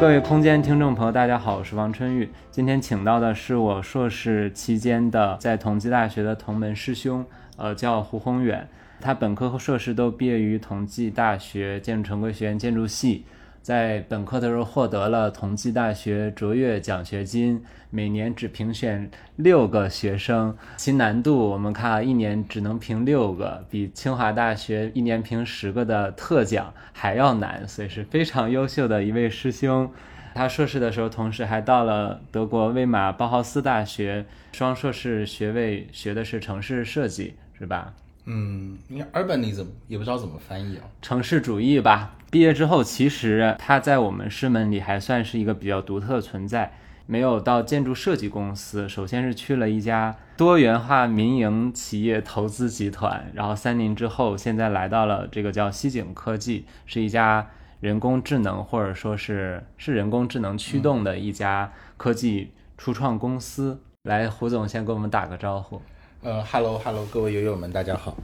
各位空间听众朋友，大家好，我是王春玉。今天请到的是我硕士期间的在同济大学的同门师兄，叫胡宏远。他本科和硕士都毕业于同济大学建筑城规学院建筑系，在本科的时候获得了同济大学卓越奖学金，每年只评选6个学生，其难度我们看一年只能评6个，比清华大学一年评10个的特奖还要难，所以是非常优秀的一位师兄。他硕士的时候同时还到了德国魏玛包豪斯大学，双硕士学位，学的是城市设计，是吧？嗯，你 urbanism 也不知道怎么翻译，城市主义吧。毕业之后其实他在我们师门里还算是一个比较独特的存在，没有到建筑设计公司，首先是去了一家多元化民营企业投资集团，然后3年之后现在来到了这个叫西景科技，是一家人工智能或者说是人工智能驱动的一家科技初创公司。来，胡总先给我们打个招呼。Hello， 各位友友们，大家好。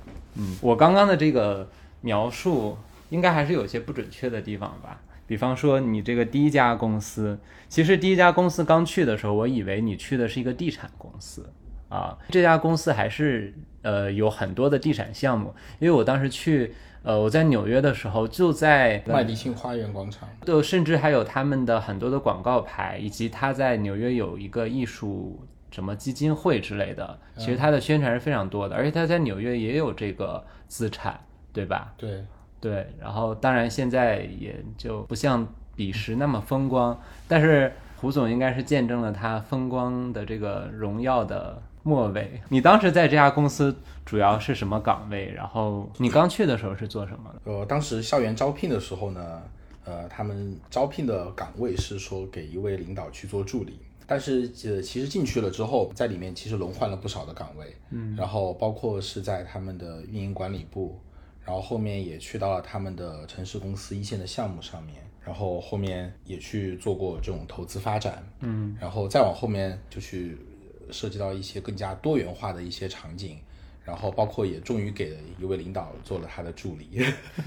我刚刚的这个描述应该还是有些不准确的地方吧。比方说你这个第一家公司，其实第一家公司刚去的时候，我以为你去的是一个地产公司啊。这家公司还是有很多的地产项目，因为我当时去我在纽约的时候，就在麦迪逊花园广场，对，甚至还有他们的很多的广告牌，以及他在纽约有一个艺术什么基金会之类的，其实它的宣传是非常多的，而且它在纽约也有这个资产，对吧？对，然后当然现在也就不像彼时那么风光，但是胡总应该是见证了它风光的这个荣耀的末尾。你当时在这家公司主要是什么岗位？然后你刚去的时候是做什么的？当时校园招聘的时候呢，他们招聘的岗位是说给一位领导去做助理。但是其实进去了之后，在里面其实轮换了不少的岗位，然后包括是在他们的运营管理部，然后后面也去到了他们的城市公司一线的项目上面，然后后面也去做过这种投资发展，然后再往后面就去涉及到一些更加多元化的一些场景，然后包括也终于给一位领导做了他的助理，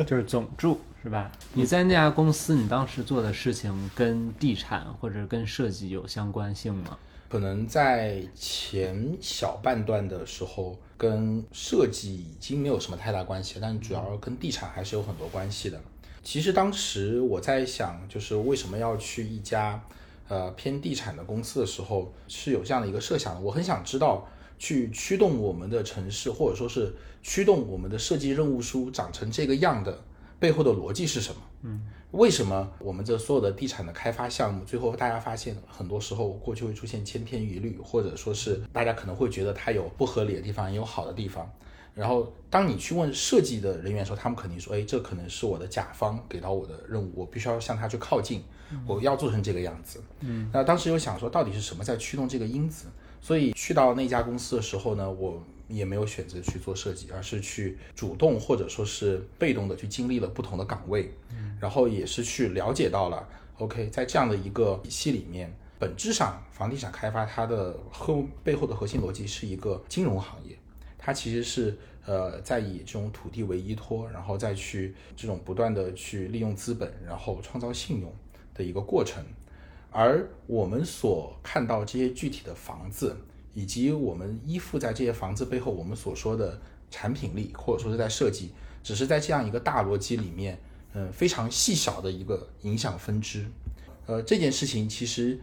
就是总助，是吧？你在那家公司，你当时做的事情跟地产或者跟设计有相关性吗？可能在前小半段的时候跟设计已经没有什么太大关系，但主要跟地产还是有很多关系的。其实当时我在想，就是为什么要去一家偏地产的公司的时候，是有这样的一个设想的。我很想知道去驱动我们的城市，或者说是驱动我们的设计任务书长成这个样的背后的逻辑是什么？为什么我们这所有的地产的开发项目，最后大家发现很多时候过去会出现千篇一律，或者说是大家可能会觉得它有不合理的地方，也有好的地方。然后当你去问设计的人员的时候，他们肯定说，这可能是我的甲方给到我的任务，我必须要向他去靠近，我要做成这个样子。那当时又想说，到底是什么在驱动这个因子？所以去到那家公司的时候呢，我也没有选择去做设计，而是去主动或者说是被动的去经历了不同的岗位，然后也是去了解到了 OK 在这样的一个体系里面，本质上房地产开发它的背后的核心逻辑是一个金融行业，它其实是在以这种土地为依托，然后再去这种不断的去利用资本，然后创造信用的一个过程。而我们所看到这些具体的房子，以及我们依附在这些房子背后我们所说的产品力，或者说是在设计，只是在这样一个大逻辑里面非常细小的一个影响分支。这件事情其实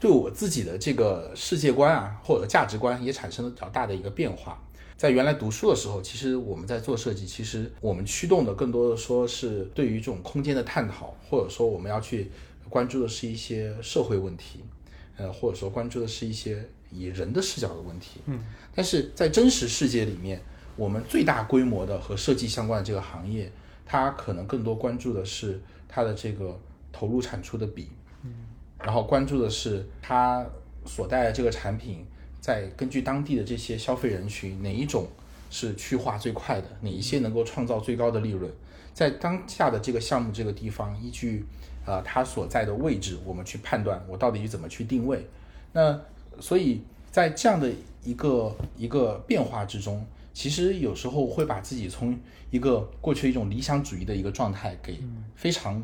对我自己的这个世界观啊，或者价值观也产生了比较大的一个变化。在原来读书的时候，其实我们在做设计，其实我们驱动的更多的说是对于这种空间的探讨，或者说我们要去关注的是一些社会问题，或者说关注的是一些以人的视角的问题。但是在真实世界里面，我们最大规模的和设计相关的这个行业，它可能更多关注的是它的这个投入产出的比，然后关注的是它所带的这个产品，在根据当地的这些消费人群，哪一种是去化最快的，哪一些能够创造最高的利润，在当下的这个项目这个地方，依据它所在的位置，我们去判断我到底怎么去定位。那所以在这样的一个变化之中，其实有时候会把自己从一个过去一种理想主义的一个状态，给非常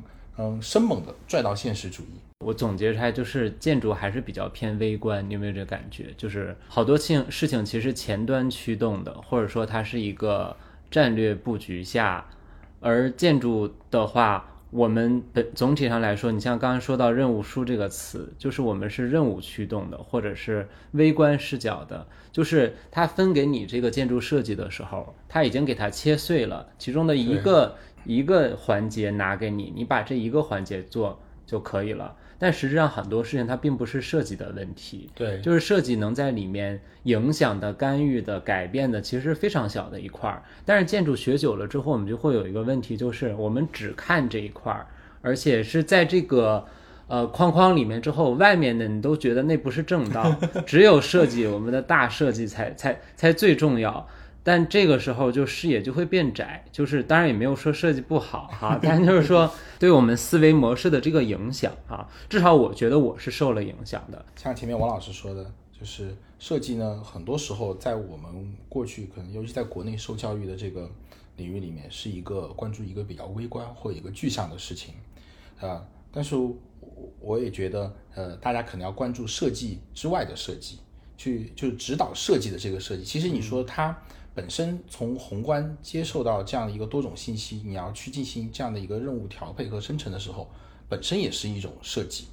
生猛的拽到现实主义。我总结出来就是建筑还是比较偏微观，你有没有这感觉？就是好多事情其实前端驱动的，或者说它是一个战略布局下，而建筑的话，我们总体上来说，你像刚刚说到任务书这个词，就是我们是任务驱动的，或者是微观视角的，就是它分给你这个建筑设计的时候，它已经给它切碎了，其中的一个环节拿给你，你把这一个环节做就可以了。但实质上很多事情它并不是设计的问题，对，就是设计能在里面影响的、干预的、改变的其实是非常小的一块。但是建筑学久了之后，我们就会有一个问题，就是我们只看这一块，而且是在这个框框里面之后，外面的你都觉得那不是正道，只有设计，我们的大设计才最重要。但这个时候就视野就会变窄，就是当然也没有说设计不好哈，但就是说对我们思维模式的这个影响啊，至少我觉得我是受了影响的。像前面王老师说的，就是设计呢，很多时候在我们过去可能尤其在国内受教育的这个领域里面，是一个关注一个比较微观或一个具象的事情但是我也觉得大家可能要关注设计之外的设计，就指导设计的这个设计。其实你说它本身从宏观接受到这样一个多种信息，你要去进行这样的一个任务调配和生成的时候，本身也是一种设计。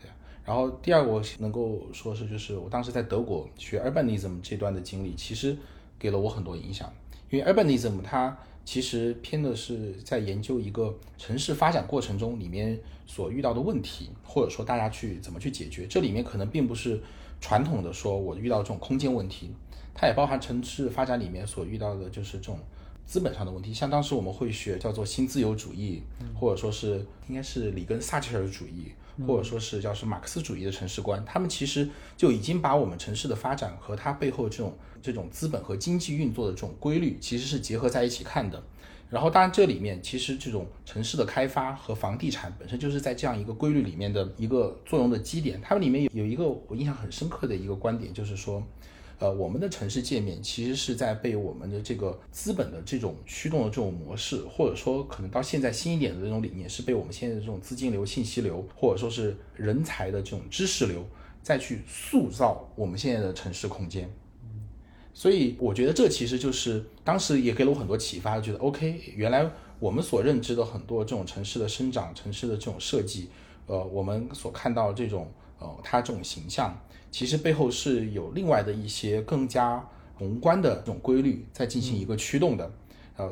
对。然后第二个我能够说是，就是我当时在德国学 urbanism 这段的经历，其实给了我很多影响。因为 urbanism 它其实偏的是在研究一个城市发展过程中里面所遇到的问题，或者说大家去怎么去解决。这里面可能并不是传统的说我遇到这种空间问题，它也包含城市发展里面所遇到的就是这种资本上的问题。像当时我们会学叫做新自由主义，或者说是应该是里根撒切尔主义，或者说是叫是马克思主义的城市观，他们其实就已经把我们城市的发展和它背后这种资本和经济运作的这种规律其实是结合在一起看的。然后当然这里面其实这种城市的开发和房地产本身就是在这样一个规律里面的一个作用的基点。他们里面有一个我印象很深刻的一个观点，就是说我们的城市界面其实是在被我们的这个资本的这种驱动的这种模式，或者说可能到现在新一点的这种理念，是被我们现在的这种资金流、信息流，或者说是人才的这种知识流，再去塑造我们现在的城市空间。所以我觉得这其实就是当时也给了我很多启发，觉得 OK， 原来我们所认知的很多这种城市的生长、城市的这种设计，我们所看到这种它这种形象，其实背后是有另外的一些更加宏观的这种规律在进行一个驱动的。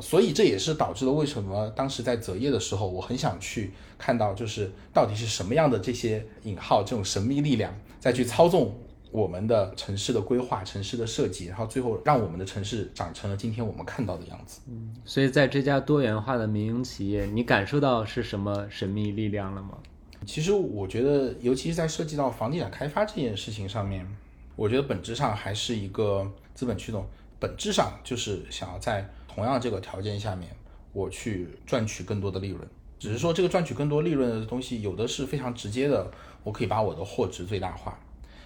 所以这也是导致了为什么当时在择业的时候，我很想去看到就是到底是什么样的这些引号这种神秘力量再去操纵我们的城市的规划、城市的设计，然后最后让我们的城市长成了今天我们看到的样子。所以在这家多元化的民营企业，你感受到是什么神秘力量了吗？其实我觉得尤其是在涉及到房地产开发这件事情上面，我觉得本质上还是一个资本驱动，本质上就是想要在同样这个条件下面我去赚取更多的利润。只是说这个赚取更多利润的东西，有的是非常直接的，我可以把我的货值最大化，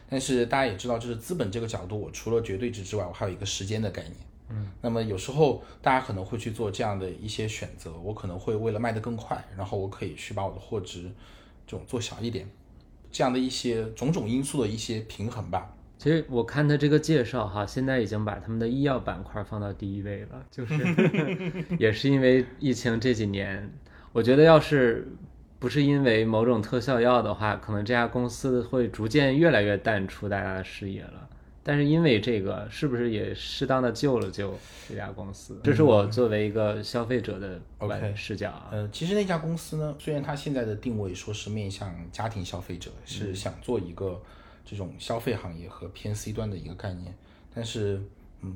但是大家也知道，就是资本这个角度，我除了绝对值之外，我还有一个时间的概念。那么有时候大家可能会去做这样的一些选择，我可能会为了卖得更快，然后我可以去把我的货值这种做小一点，这样的一些种种因素的一些平衡吧。其实我看他这个介绍哈，现在已经把他们的医药板块放到第一位了，就是也是因为疫情这几年，我觉得要是不是因为某种特效药的话，可能这家公司会逐渐越来越淡出大家的视野了。但是因为这个，是不是也适当的救了救这家公司？这是我作为一个消费者的视角啊。其实那家公司呢，虽然它现在的定位说是面向家庭消费者，是想做一个这种消费行业和偏 C 端的一个概念，但是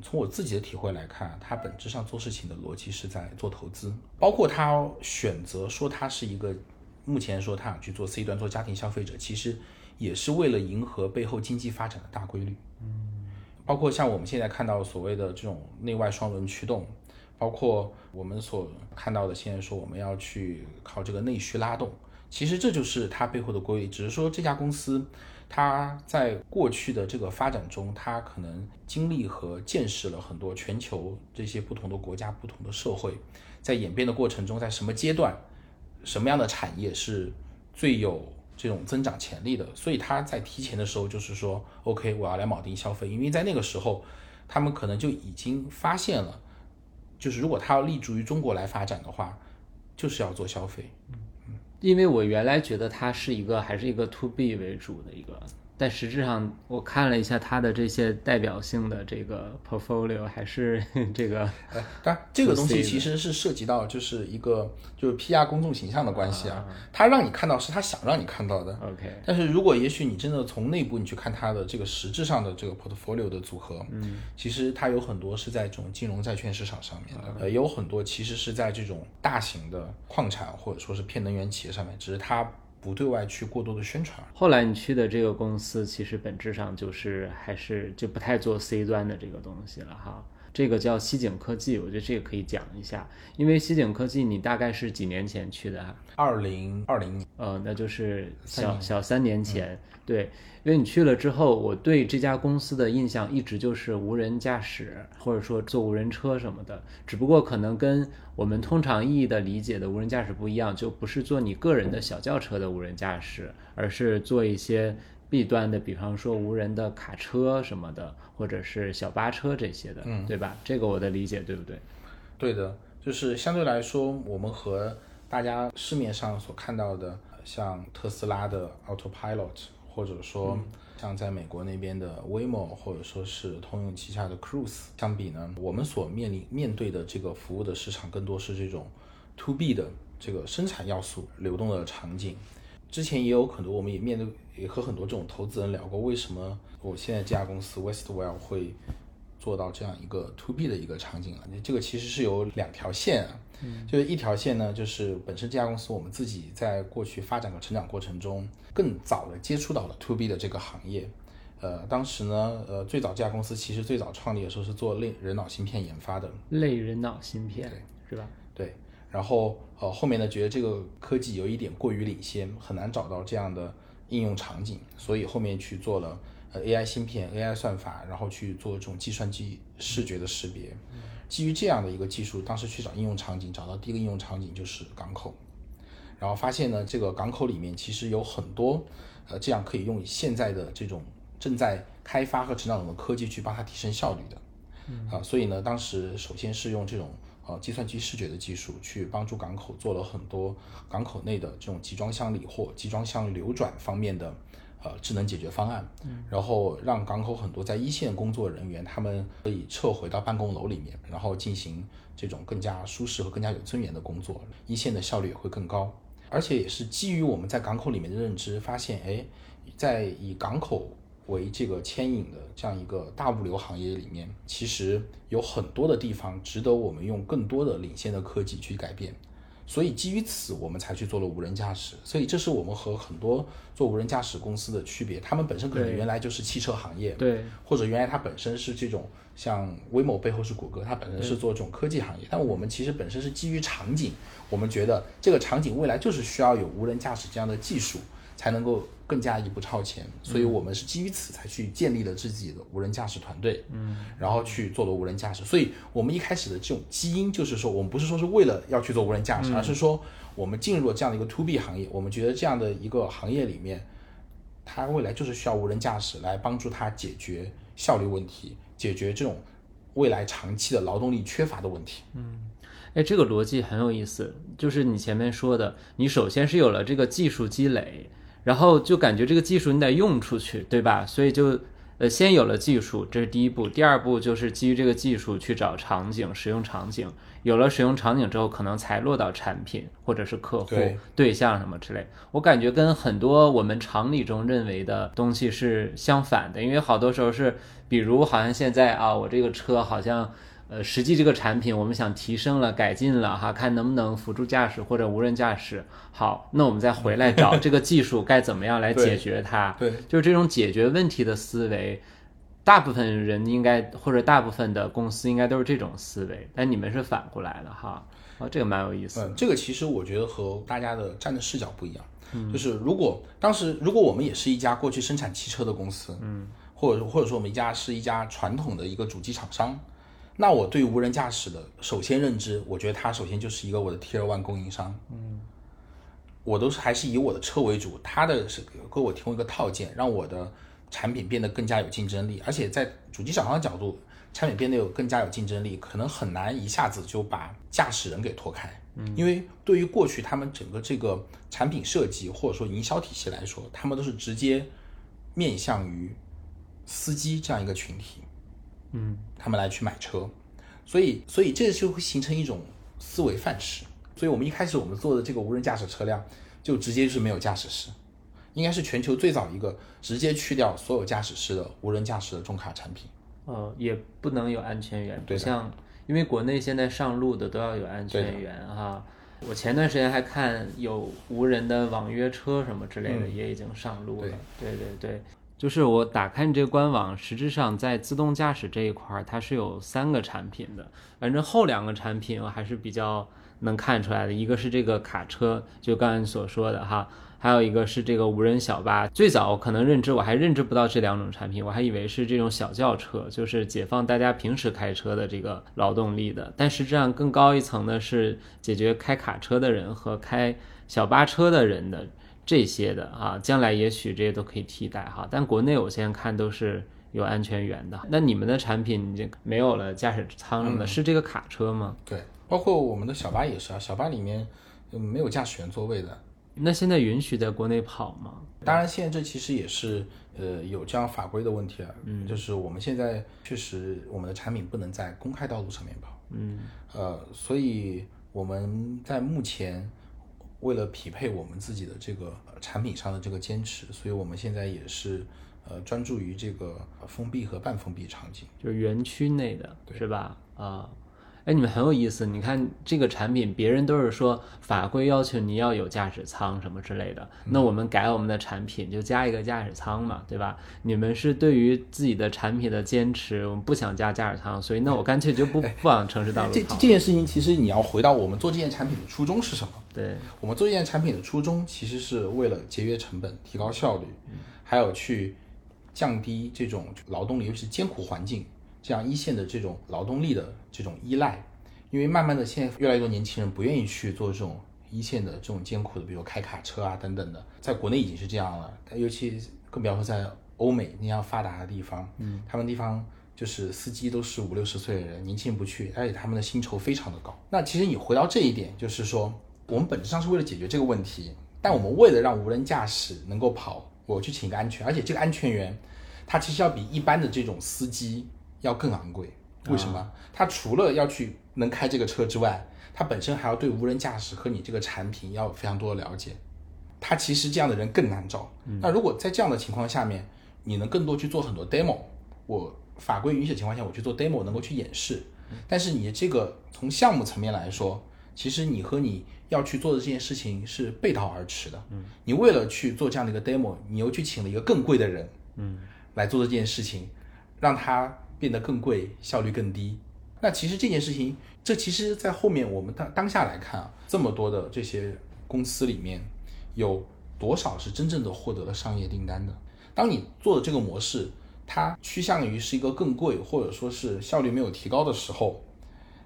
从我自己的体会来看，它本质上做事情的逻辑是在做投资，包括它选择说它是一个目前说它想去做 C 端做家庭消费者，其实也是为了迎合背后经济发展的大规律。包括像我们现在看到所谓的这种内外双轮驱动，包括我们所看到的现在说我们要去靠这个内需拉动，其实这就是它背后的规律。只是说这家公司它在过去的这个发展中，它可能经历和见识了很多全球这些不同的国家、不同的社会在演变的过程中，在什么阶段什么样的产业是最有这种增长潜力的，所以他在提前的时候就是说 OK 我要来铆定消费，因为在那个时候他们可能就已经发现了，就是如果他要立足于中国来发展的话就是要做消费。因为我原来觉得它是一个还是一个 to B 为主的一个，但实质上我看了一下它的这些代表性的这个 portfolio 还是这个，但这个东西其实是涉及到就是一个就是 PR 公众形象的关系啊，它让你看到是它想让你看到的 OK， 但是如果也许你真的从内部你去看它的这个实质上的这个 portfolio 的组合，其实它有很多是在这种金融债券市场上面的，有很多其实是在这种大型的矿产或者说是偏能源企业上面，只是它不对外去过多的宣传。后来你去的这个公司其实本质上就是还是就不太做 C 端的这个东西了哈，这个叫西景科技，我觉得这个可以讲一下。因为西景科技你大概是几年前去的啊？2020年，那就是小3年前、对。因为你去了之后我对这家公司的印象一直就是无人驾驶或者说做无人车什么的，只不过可能跟我们通常意义的理解的无人驾驶不一样，就不是做你个人的小轿车的无人驾驶，而是做一些 B 端的，比方说无人的卡车什么的或者是小巴车这些的，对吧？这个我的理解对不对？对的，就是相对来说我们和大家市面上所看到的像特斯拉的 Autopilot，或者说像在美国那边的 Waymo 或者说是通用旗下的 Cruise 相比呢，我们所面对的这个服务的市场更多是这种 to B 的这个生产要素流动的场景。之前也有很多我们也和很多这种投资人聊过，为什么我现在这家公司 Westwell 会做到这样一个 to B 的一个场景啊？这个其实是有2条线啊，就是一条线呢，就是本身这家公司我们自己在过去发展和成长过程中更早的接触到了 to B 的这个行业。当时呢，最早这家公司其实最早创立的时候是做类人脑芯片研发的，类人脑芯片是吧？对。然后后面呢，觉得这个科技有一点过于领先，很难找到这样的应用场景，所以后面去做了AI 芯片 AI 算法，然后去做这种计算机视觉的识别。基于这样的一个技术，当时去找应用场景，找到第一个应用场景就是港口，然后发现呢这个港口里面其实有很多这样可以用现在的这种正在开发和成长的科技去帮它提升效率的所以呢当时首先是用这种计算机视觉的技术去帮助港口做了很多港口内的这种集装箱理货集装箱流转方面的智能解决方案，然后让港口很多在一线工作人员他们可以撤回到办公楼里面，然后进行这种更加舒适和更加有尊严的工作，一线的效率也会更高。而且也是基于我们在港口里面的认知发现，在以港口为这个牵引的这样一个大物流行业里面，其实有很多的地方值得我们用更多的领先的科技去改变，所以基于此我们才去做了无人驾驶。所以这是我们和很多做无人驾驶公司的区别，他们本身可能原来就是汽车行业，对，或者原来它本身是这种像 Waymo 背后是谷歌，它本身是做这种科技行业，但我们其实本身是基于场景，我们觉得这个场景未来就是需要有无人驾驶这样的技术才能够更加一步超前，所以我们是基于此才去建立了自己的无人驾驶团队，然后去做了无人驾驶。所以我们一开始的这种基因就是说，我们不是说是为了要去做无人驾驶，而是说我们进入了这样的一个 to B 行业，我们觉得这样的一个行业里面它未来就是需要无人驾驶来帮助它解决效率问题，解决这种未来长期的劳动力缺乏的问题。这个逻辑很有意思，就是你前面说的，你首先是有了这个技术积累，然后就感觉这个技术你得用出去，对吧？所以就先有了技术，这是第一步。第二步就是基于这个技术去找场景，使用场景。有了使用场景之后，可能才落到产品或者是客户 对象什么之类。我感觉跟很多我们常理中认为的东西是相反的，因为好多时候是，比如好像现在啊，我这个车好像实际这个产品我们想提升了改进了哈，看能不能辅助驾驶或者无人驾驶。好，那我们再回来找这个技术该怎么样来解决它。对，就是这种解决问题的思维，大部分人应该或者大部分的公司应该都是这种思维，但你们是反过来了哈。这个蛮有意思的。这个其实我觉得和大家的站的视角不一样，就是如果我们也是一家过去生产汽车的公司，或者说我们是一家传统的一个主机厂商，那我对无人驾驶的首先认知，我觉得它首先就是一个我的 Tier 1 供应商，我都是还是以我的车为主，它的是给我提供一个套件，让我的产品变得更加有竞争力。而且在主机厂商的角度，产品变得有更加有竞争力，可能很难一下子就把驾驶人给脱开，因为对于过去他们整个这个产品设计或者说营销体系来说，他们都是直接面向于司机这样一个群体，他们来去买车，所以这就会形成一种思维范式。所以我们一开始我们做的这个无人驾驶车辆就直接就是没有驾驶室，应该是全球最早一个直接去掉所有驾驶室的无人驾驶的重卡产品。也不能有安全员，不像因为国内现在上路的都要有安全员哈。我前段时间还看有无人的网约车什么之类的也已经上路了。对，就是我打开这个官网，实质上在自动驾驶这一块它是有3个产品的，反正后2个产品我还是比较能看出来的，一个是这个卡车，就刚才你所说的哈，还有一个是这个无人小巴。最早可能我还认知不到这2种产品，我还以为是这种小轿车，就是解放大家平时开车的这个劳动力的，但实质上更高一层的是解决开卡车的人和开小巴车的人的这些的啊，将来也许这些都可以替代哈，但国内我现在看都是有安全员的。那你们的产品已经没有了驾驶舱的，是这个卡车吗？对，包括我们的小巴也是啊，小巴里面没有驾驶员座位的。那现在允许在国内跑吗？当然现在这其实也是有这样法规的问题了，就是我们现在确实我们的产品不能在公开道路上面跑，所以我们在目前为了匹配我们自己的这个产品上的这个坚持，所以我们现在也是专注于这个封闭和半封闭场景，就是园区内的，是吧？你们很有意思，你看这个产品别人都是说法规要求你要有驾驶舱什么之类的，那我们改我们的产品就加一个驾驶舱嘛，对吧？你们是对于自己的产品的坚持，我们不想加驾驶舱，所以那我干脆就不往城市道路跑。这件事情其实你要回到我们做这件产品的初衷是什么。对，我们做这件产品的初衷其实是为了节约成本，提高效率，还有去降低这种劳动力，尤其是艰苦环境这样一线的这种劳动力的这种依赖。因为慢慢的现在越来越多年轻人不愿意去做这种一线的这种艰苦的，比如开卡车啊等等的，在国内已经是这样了，尤其更不要说在欧美那样发达的地方，他们地方就是司机都是50-60岁的人，年轻人不去，而且他们的薪酬非常的高。那其实你回到这一点，就是说我们本质上是为了解决这个问题，但我们为了让无人驾驶能够跑，我去请一个安全，而且这个安全员他其实要比一般的这种司机要更昂贵。为什么？他除了要去能开这个车之外，他本身还要对无人驾驶和你这个产品要非常多的了解，他其实这样的人更难找。那如果在这样的情况下面，你能更多去做很多 demo， 我法规允许的情况下我去做 demo 能够去演示，但是你这个从项目层面来说，其实你和你要去做的这件事情是背道而驰的。你为了去做这样的一个 demo， 你又去请了一个更贵的人来做这件事情，让他变得更贵，效率更低。那其实这件事情，这其实在后面我们当下来看啊，这么多的这些公司里面有多少是真正的获得了商业订单的？当你做的这个模式它趋向于是一个更贵，或者说是效率没有提高的时候，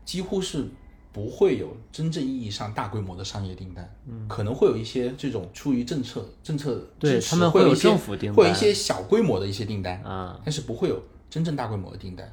几乎是不会有真正意义上大规模的商业订单，可能会有一些这种出于政策支持，他们会有政府订单，会有一些小规模的一些订单，但是不会有真正大规模的订单。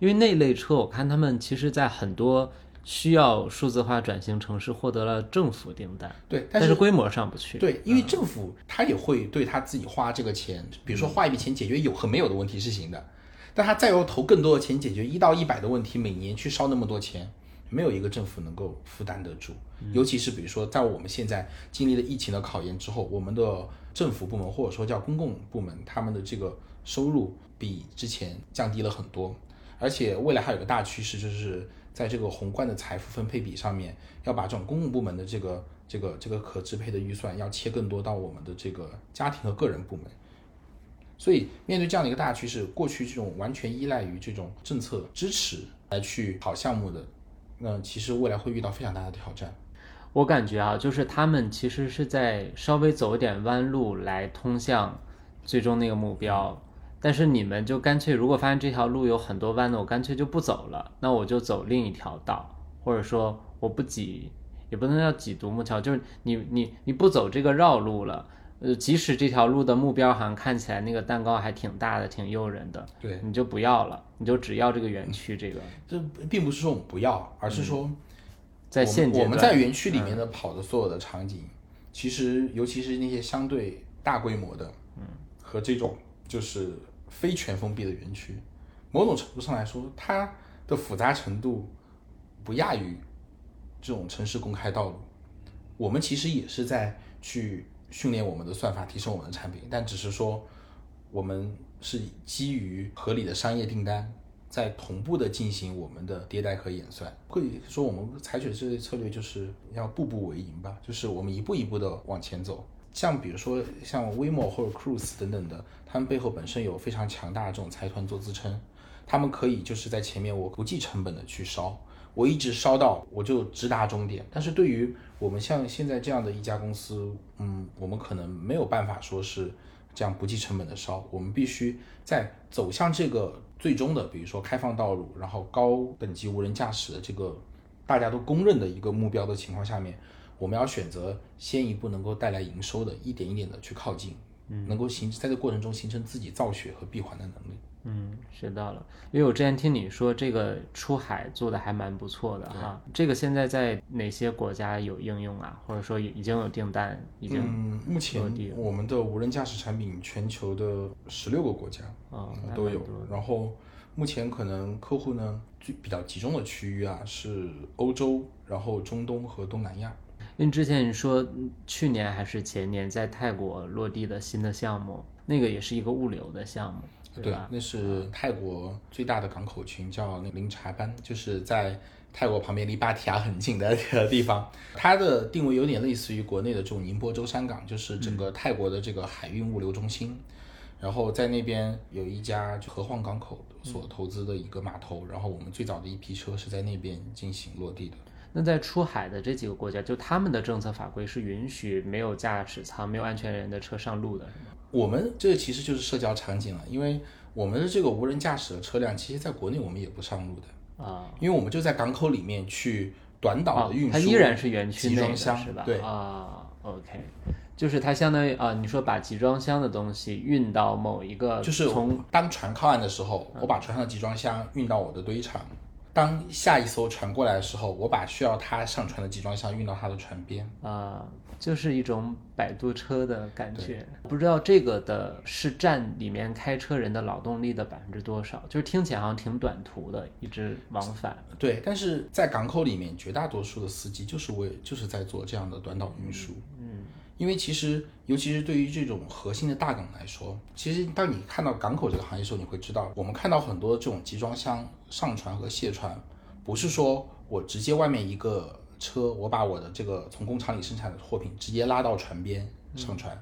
因为那类车我看他们其实在很多需要数字化转型城市获得了政府订单，对，但是规模上不去。对，因为政府他也会对他自己花这个钱，比如说花一笔钱解决有和没有的问题是行的，但他再要投更多的钱解决1到100的问题，每年去烧那么多钱，没有一个政府能够负担得住。尤其是比如说在我们现在经历了疫情的考验之后，我们的政府部门或者说叫公共部门，他们的这个收入比之前降低了很多。而且未来还有个大趋势，就是在这个宏观的财富分配比上面，要把这种公共部门的这个可支配的预算要切更多到我们的这个家庭和个人部门。所以面对这样的一个大趋势，过去这种完全依赖于这种政策支持来去跑项目的，那其实未来会遇到非常大的挑战。我感觉啊，就是他们其实是在稍微走一点弯路来通向最终那个目标，但是你们就干脆如果发现这条路有很多弯的，我干脆就不走了，那我就走另一条道，或者说我不挤也不能叫挤独木桥，就是你不走这个绕路了，即使这条路的目标好像看起来那个蛋糕还挺大的，挺诱人的，对，你就不要了，你就只要这个园区这个。这并不是说我们不要，而是说在现阶段我们在园区里面的跑的所有的场景，其实尤其是那些相对大规模的，和这种就是非全封闭的园区，某种程度上来说，它的复杂程度不亚于这种城市公开道路。我们其实也是在去训练我们的算法，提升我们的产品，但只是说我们是基于合理的商业订单，在同步的进行我们的迭代和演算。可以说我们采取的这类策略就是要步步为营吧，就是我们一步一步的往前走。像比如说像 Waymo 或者 Cruise 等等的，他们背后本身有非常强大的这种财团做支撑，他们可以就是在前面我不计成本的去烧，我一直烧到我就直达终点。但是对于我们像现在这样的一家公司，我们可能没有办法说是这样不计成本的烧，我们必须在走向这个最终的，比如说开放道路，然后高等级无人驾驶的这个大家都公认的一个目标的情况下面，我们要选择先一步能够带来营收的，一点一点的去靠近，能够在这过程中形成自己造血和闭环的能力。学到了。因为我之前听你说这个出海做的还蛮不错的哈，这个现在在哪些国家有应用啊？或者说已经有订单？已经目前我们的无人驾驶产品全球的16个国家都有。然后目前可能客户呢比较集中的区域啊是欧洲，然后中东和东南亚。因为之前你说去年还是前年在泰国落地的新的项目，那个也是一个物流的项目，对吧？对，那是泰国最大的港口群，叫林查班，就是在泰国旁边离芭提雅很近的地方。它的定位有点类似于国内的这种宁波舟山港，就是整个泰国的这个海运物流中心。然后在那边有一家河湟港口所投资的一个码头，然后我们最早的一批车是在那边进行落地的。那在出海的这几个国家，就他们的政策法规是允许没有驾驶舱、没有安全人的车上路的，是吗？我们这其实就是社交场景了，因为我们的这个无人驾驶的车辆，其实在国内我们也不上路的啊，因为我们就在港口里面去短导的运输，它依然是园区内的，是吧？对啊 ，OK， 就是它相当于啊，你说把集装箱的东西运到某一个，就是从当船靠岸的时候，我把船上的集装箱运到我的堆场。当下一艘船过来的时候，我把需要他上船的集装箱运到他的船边啊，就是一种摆渡车的感觉。不知道这个的是占里面开车人的劳动力的%多少？就是听起来好像挺短途的，一直往返。对，但是在港口里面，绝大多数的司机就是在做这样的短导运输。因为其实，尤其是对于这种核心的大港来说，其实当你看到港口这个行业的时候，你会知道，我们看到很多这种集装箱上船和卸船，不是说我直接外面一个车，我把我的这个从工厂里生产的货品直接拉到船边上船，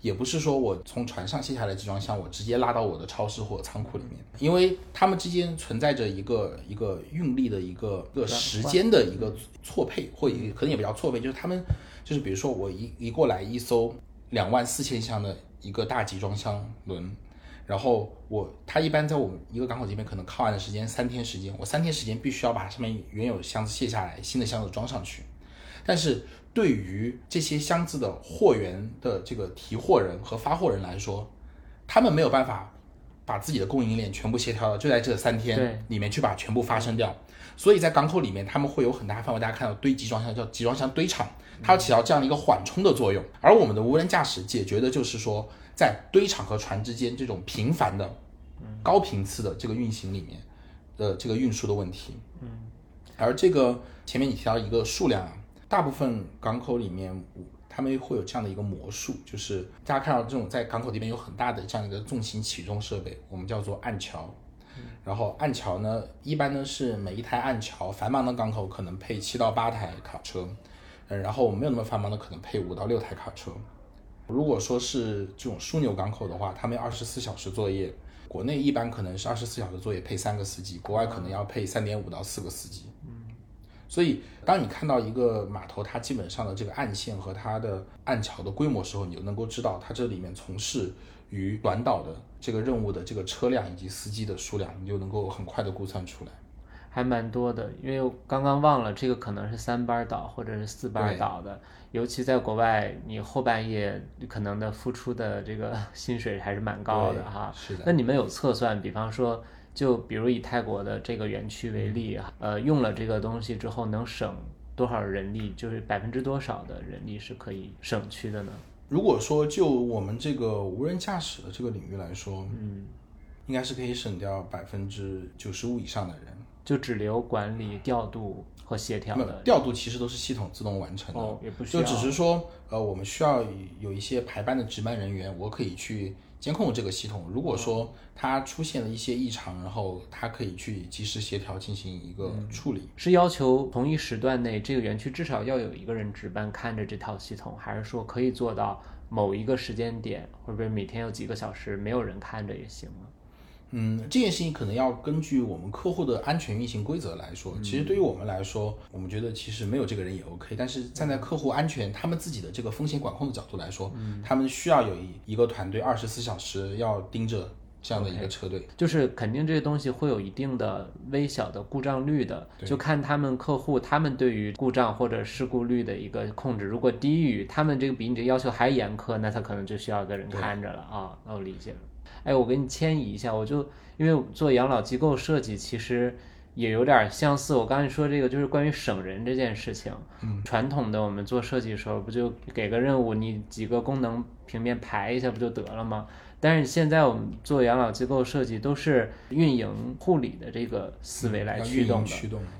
也不是说我从船上卸下来集装箱，我直接拉到我的超市或仓库里面，因为它们之间存在着一个运力的一个时间的一个错配，或者可能也不叫错配，就是他们。就是比如说我一过来一艘24000箱的一个大集装箱轮，然后它一般在我们一个港口这边可能靠岸的时间3天时间，我3天时间必须要把上面原有箱子卸下来，新的箱子装上去。但是对于这些箱子的货源的这个提货人和发货人来说，他们没有办法把自己的供应链全部协调到就在这3天里面去把全部发生掉，所以在港口里面他们会有很大范围，大家看到堆集装箱叫集装箱堆场，它要起到这样一个缓冲的作用。而我们的无人驾驶解决的就是说在堆场和船之间这种频繁的高频次的这个运行里面的这个运输的问题。而这个前面你提到一个数量，大部分港口里面他们会有这样的一个魔术，就是大家看到这种在港口这边有很大的这样一个重型起重设备，我们叫做岸桥。然后岸桥呢，一般呢是每一台岸桥，繁忙的港口可能配7到8台卡车，然后没有那么繁忙的可能配5到6台卡车。如果说是这种枢纽港口的话，他们24小时作业，国内一般可能是24小时作业配3个司机，国外可能要配3.5到4个司机。所以当你看到一个码头它基本上的这个岸线和它的岸桥的规模时候，你就能够知道它这里面从事于短导的这个任务的这个车辆以及司机的数量，你就能够很快的估算出来。还蛮多的，因为我刚刚忘了这个可能是3班倒或者是4班倒的，尤其在国外你后半夜可能的付出的这个薪水还是蛮高的哈。是的。那你们有测算，比方说就比如以泰国的这个园区为例，用了这个东西之后能省多少人力，就是多少% 的人力是可以省去的呢？如果说就我们这个无人驾驶的这个领域来说，应该是可以省掉95%以上的人，就只留管理、调度和协调的。调度其实都是系统自动完成的，也不需要，就只是说我们需要有一些排班的值班人员，我可以去监控这个系统，如果说它出现了一些异常，然后它可以去及时协调进行一个处理。是要求同一时段内这个园区至少要有一个人值班看着这套系统，还是说可以做到某一个时间点，或者每天有几个小时没有人看着也行吗？这件事情可能要根据我们客户的安全运行规则来说，其实对于我们来说，我们觉得其实没有这个人也 OK， 但是站在客户安全他们自己的这个风险管控的角度来说，他们需要有一个团队24小时要盯着这样的一个车队。就是肯定这些东西会有一定的微小的故障率的，就看他们客户他们对于故障或者事故率的一个控制，如果低于他们这个比你这个要求还严苛，那他可能就需要一个人看着了啊。那我理解了。我给你迁移一下，我就因为做养老机构设计其实也有点相似，我刚才说这个就是关于省人这件事情。传统的我们做设计的时候不就给个任务，你几个功能平面排一下不就得了吗？但是现在我们做养老机构设计都是运营护理的这个思维来驱动的，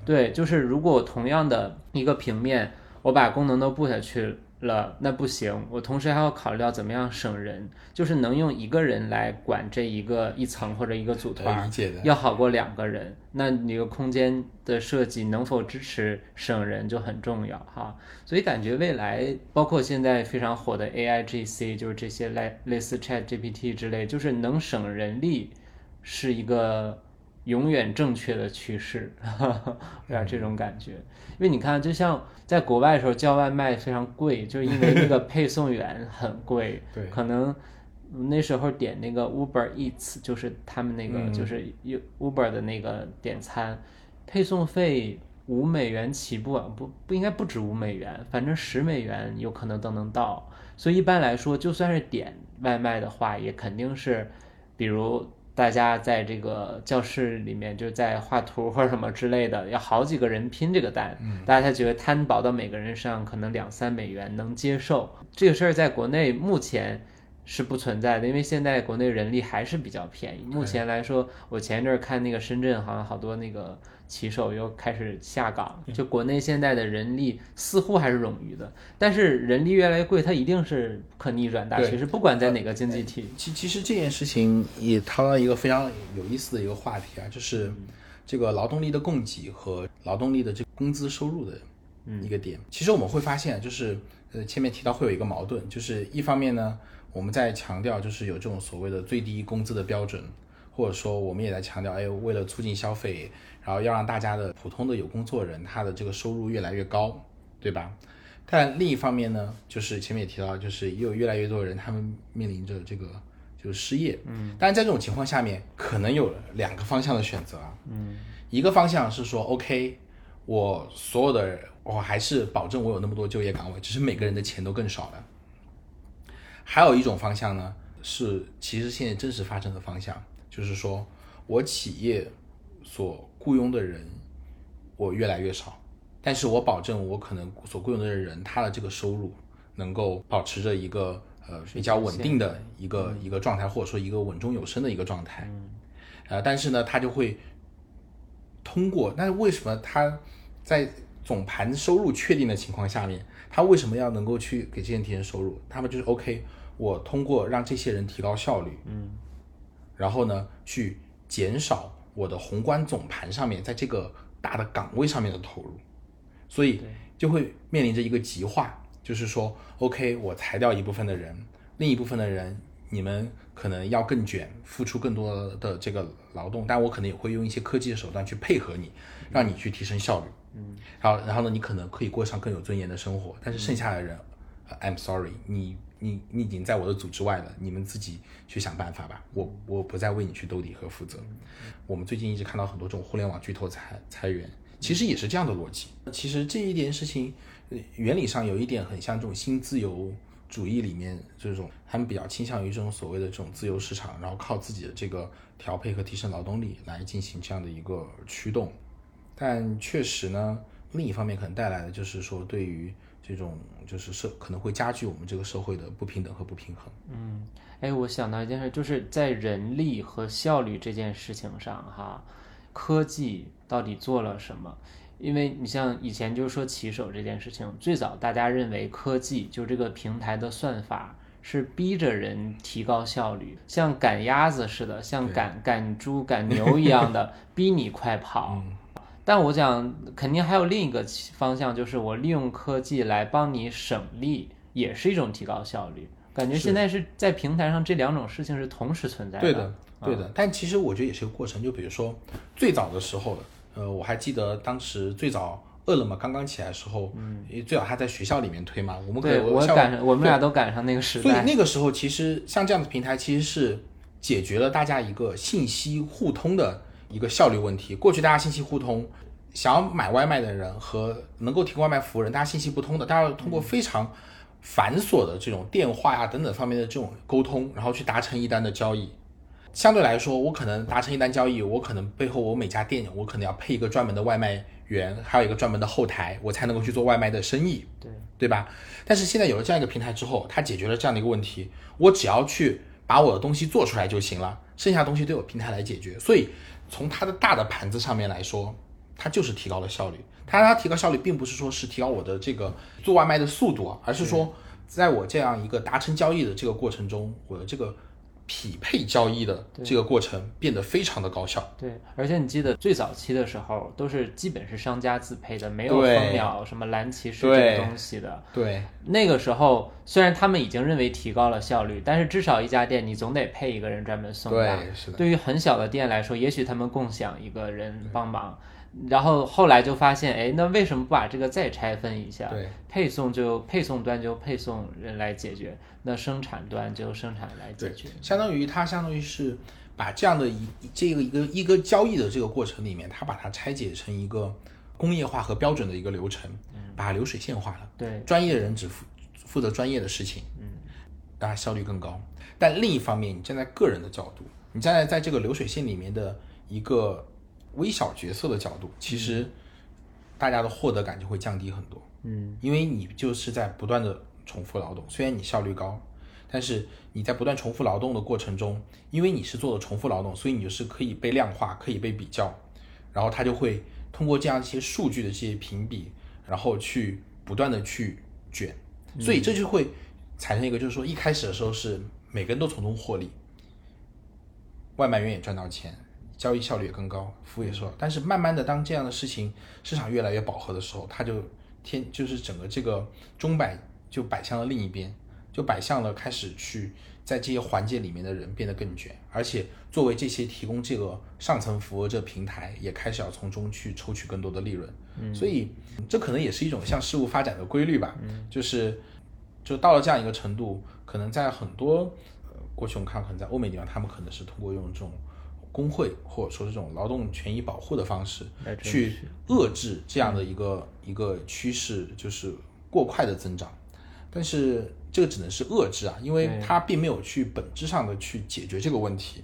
对，就是如果同样的一个平面我把功能都布下去了，那不行，我同时还要考虑到怎么样省人，就是能用一个人来管这一层或者一个组团要好过2个人，那你的空间的设计能否支持省人就很重要哈。所以感觉未来包括现在非常火的 AIGC， 就是这些类似 ChatGPT 之类，就是能省人力是一个永远正确的趋势，有点这种感觉。因为你看就像在国外的时候叫外卖非常贵，就是因为那个配送员很贵，对，可能那时候点那个 Uber Eats， 就是他们那个就是 Uber 的那个点餐，配送费$5起步，不应该不止$5，反正$10有可能都能到。所以一般来说就算是点外卖的话，也肯定是比如大家在这个教室里面就在画图或者什么之类的，要好几个人拼这个单，大家才觉得摊薄到每个人上可能$2-3能接受。这个事儿在国内目前是不存在的，因为现在国内人力还是比较便宜。目前来说，我前一阵看那个深圳好像好多那个骑手又开始下岗，就国内现在的人力似乎还是冗余的，但是人力越来越贵，它一定是可逆转大趋势，不管在哪个经济体。其实这件事情也讨论一个非常有意思的一个话题啊，就是这个劳动力的供给和劳动力的这个工资收入的一个点。其实我们会发现，就是前面提到会有一个矛盾，就是一方面呢，我们在强调就是有这种所谓的最低工资的标准，或者说我们也在强调为了促进消费，然后要让大家的普通的有工作人他的这个收入越来越高，对吧？但另一方面呢，就是前面也提到，就是也有越来越多的人他们面临着这个就是失业。但是在这种情况下面可能有两个方向的选择啊。一个方向是说 OK， 我所有的我还是保证我有那么多就业岗位，只是每个人的钱都更少了。还有一种方向呢，是其实现在真实发生的方向，就是说我企业所雇佣的人我越来越少，但是我保证我可能所雇佣的人他的这个收入能够保持着一个比较稳定的一个状态，或者说一个稳中有升的一个状态。但是呢他就会通过，那为什么他在总盘收入确定的情况下面，他为什么要能够去给这些提升收入？他们就是 OK， 我通过让这些人提高效率，然后呢，去减少我的宏观总盘上面在这个大的岗位上面的投入，所以就会面临着一个极化，就是说 OK， 我裁掉一部分的人，另一部分的人你们可能要更卷，付出更多的这个劳动，但我可能也会用一些科技的手段去配合你，让你去提升效率。然后呢，你可能可以过上更有尊严的生活，但是剩下的人 I'm sorry， 你已经在我的组织外了，你们自己去想办法吧，我不再为你去兜底和负责。我们最近一直看到很多这种互联网巨头裁员，其实也是这样的逻辑。其实这一点事情原理上有一点很像这种新自由主义里面这种，他们比较倾向于这种所谓的这种自由市场，然后靠自己的这个调配和提升劳动力来进行这样的一个驱动。但确实呢，另一方面可能带来的就是说，对于这种就是可能会加剧我们这个社会的不平等和不平衡。我想到一件事，就是在人力和效率这件事情上哈，科技到底做了什么？因为你像以前就是说骑手这件事情，最早大家认为科技就这个平台的算法是逼着人提高效率，像赶鸭子似的，像赶猪赶牛一样的逼你快跑。但我想肯定还有另一个方向，就是我利用科技来帮你省力，也是一种提高效率。感觉现在是在平台上这两种事情是同时存在的。对的。但其实我觉得也是个过程，就比如说最早的时候了，我还记得当时最早饿了么刚刚起来的时候，最早还在学校里面推嘛，我们可以我们俩都赶上那个时代。所以那个时候其实像这样的平台其实是解决了大家一个信息互通的一个效率问题。过去大家信息互通，想要买外卖的人和能够提供外卖服务人，大家信息不通的，大家通过非常繁琐的这种电话呀、等等方面的这种沟通，然后去达成一单的交易。相对来说，我可能达成一单交易，我可能背后我每家店我可能要配一个专门的外卖员，还有一个专门的后台，我才能够去做外卖的生意，对吧？但是现在有了这样一个平台之后，它解决了这样的一个问题，我只要去把我的东西做出来就行了，剩下的东西都有平台来解决。所以从它的大的盘子上面来说，它就是提高了效率。它提高效率并不是说是提高我的这个做外卖的速度，而是说在我这样一个达成交易的这个过程中，我的这个匹配交易的这个过程变得非常的高效。对，而且你记得最早期的时候都是基本是商家自配的，没有蜂鸟什么蓝骑士这种东西的。对，那个时候虽然他们已经认为提高了效率，但是至少一家店你总得配一个人专门送达。对于很小的店来说，也许他们共享一个人帮忙，然后后来就发现，那为什么不把这个再拆分一下？对，配送端就配送人来解决，那生产端就生产来解决。相当于是把这样的一个交易的这个过程里面，它把它拆解成一个工业化和标准的一个流程，把它流水线化了。对，专业的人只负责专业的事情，大家效率更高。但另一方面，你站在个人的角度，你站在这个流水线里面的一个微小角色的角度，其实大家的获得感就会降低很多。因为你就是在不断的重复劳动，虽然你效率高，但是你在不断重复劳动的过程中，因为你是做的重复劳动，所以你就是可以被量化，可以被比较，然后它就会通过这样一些数据的这些评比，然后去不断的去卷。所以这就会产生一个，就是说一开始的时候是每个人都从中获利，外卖员也赚到钱，交易效率也更高，服务也受，但是慢慢的当这样的事情市场越来越饱和的时候，它就是整个这个钟摆就摆向了另一边，就摆向了开始去在这些环节里面的人变得更卷，而且作为这些提供这个上层服务这平台也开始要从中去抽取更多的利润。所以这可能也是一种像事物发展的规律吧。就到了这样一个程度，可能在很多过去我们看可能在欧美地方，他们可能是通过用这种工会或者说这种劳动权益保护的方式去遏制这样的一个趋势，就是过快的增长。但是这个只能是遏制啊，因为它并没有去本质上的去解决这个问题。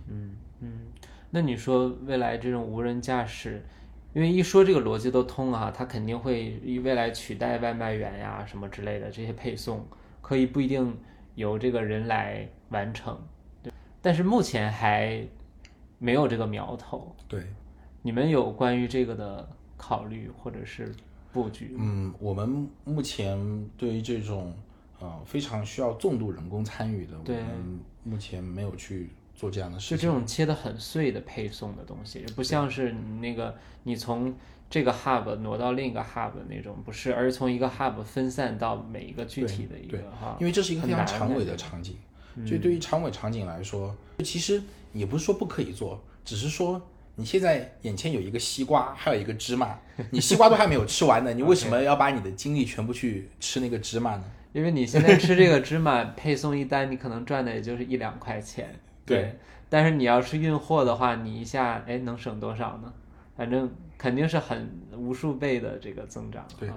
那你说未来这种无人驾驶，因为一说这个逻辑都通啊，它肯定会未来取代外卖员呀什么之类的这些配送，可以不一定由这个人来完成，但是目前还没有这个苗头。对，你们有关于这个的考虑或者是布局？我们目前对于这种非常需要重度人工参与的，我们目前没有去做这样的事情。就这种切得很碎的配送的东西，也不像是那个你从这个 hub 挪到另一个 hub 那种，不是，而是从一个 hub 分散到每一个具体的一个哈。因为这是一个非常长尾的场景，所以对于长尾场景来说，其实也不是说不可以做，只是说你现在眼前有一个西瓜，还有一个芝麻，你西瓜都还没有吃完呢，你为什么要把你的精力全部去吃那个芝麻呢？因为你现在吃这个芝麻配送一单，你可能赚的也就是1-2块钱，对。但是你要是运货的话，你一下哎能省多少呢？反正肯定是很无数倍的这个增长。对的。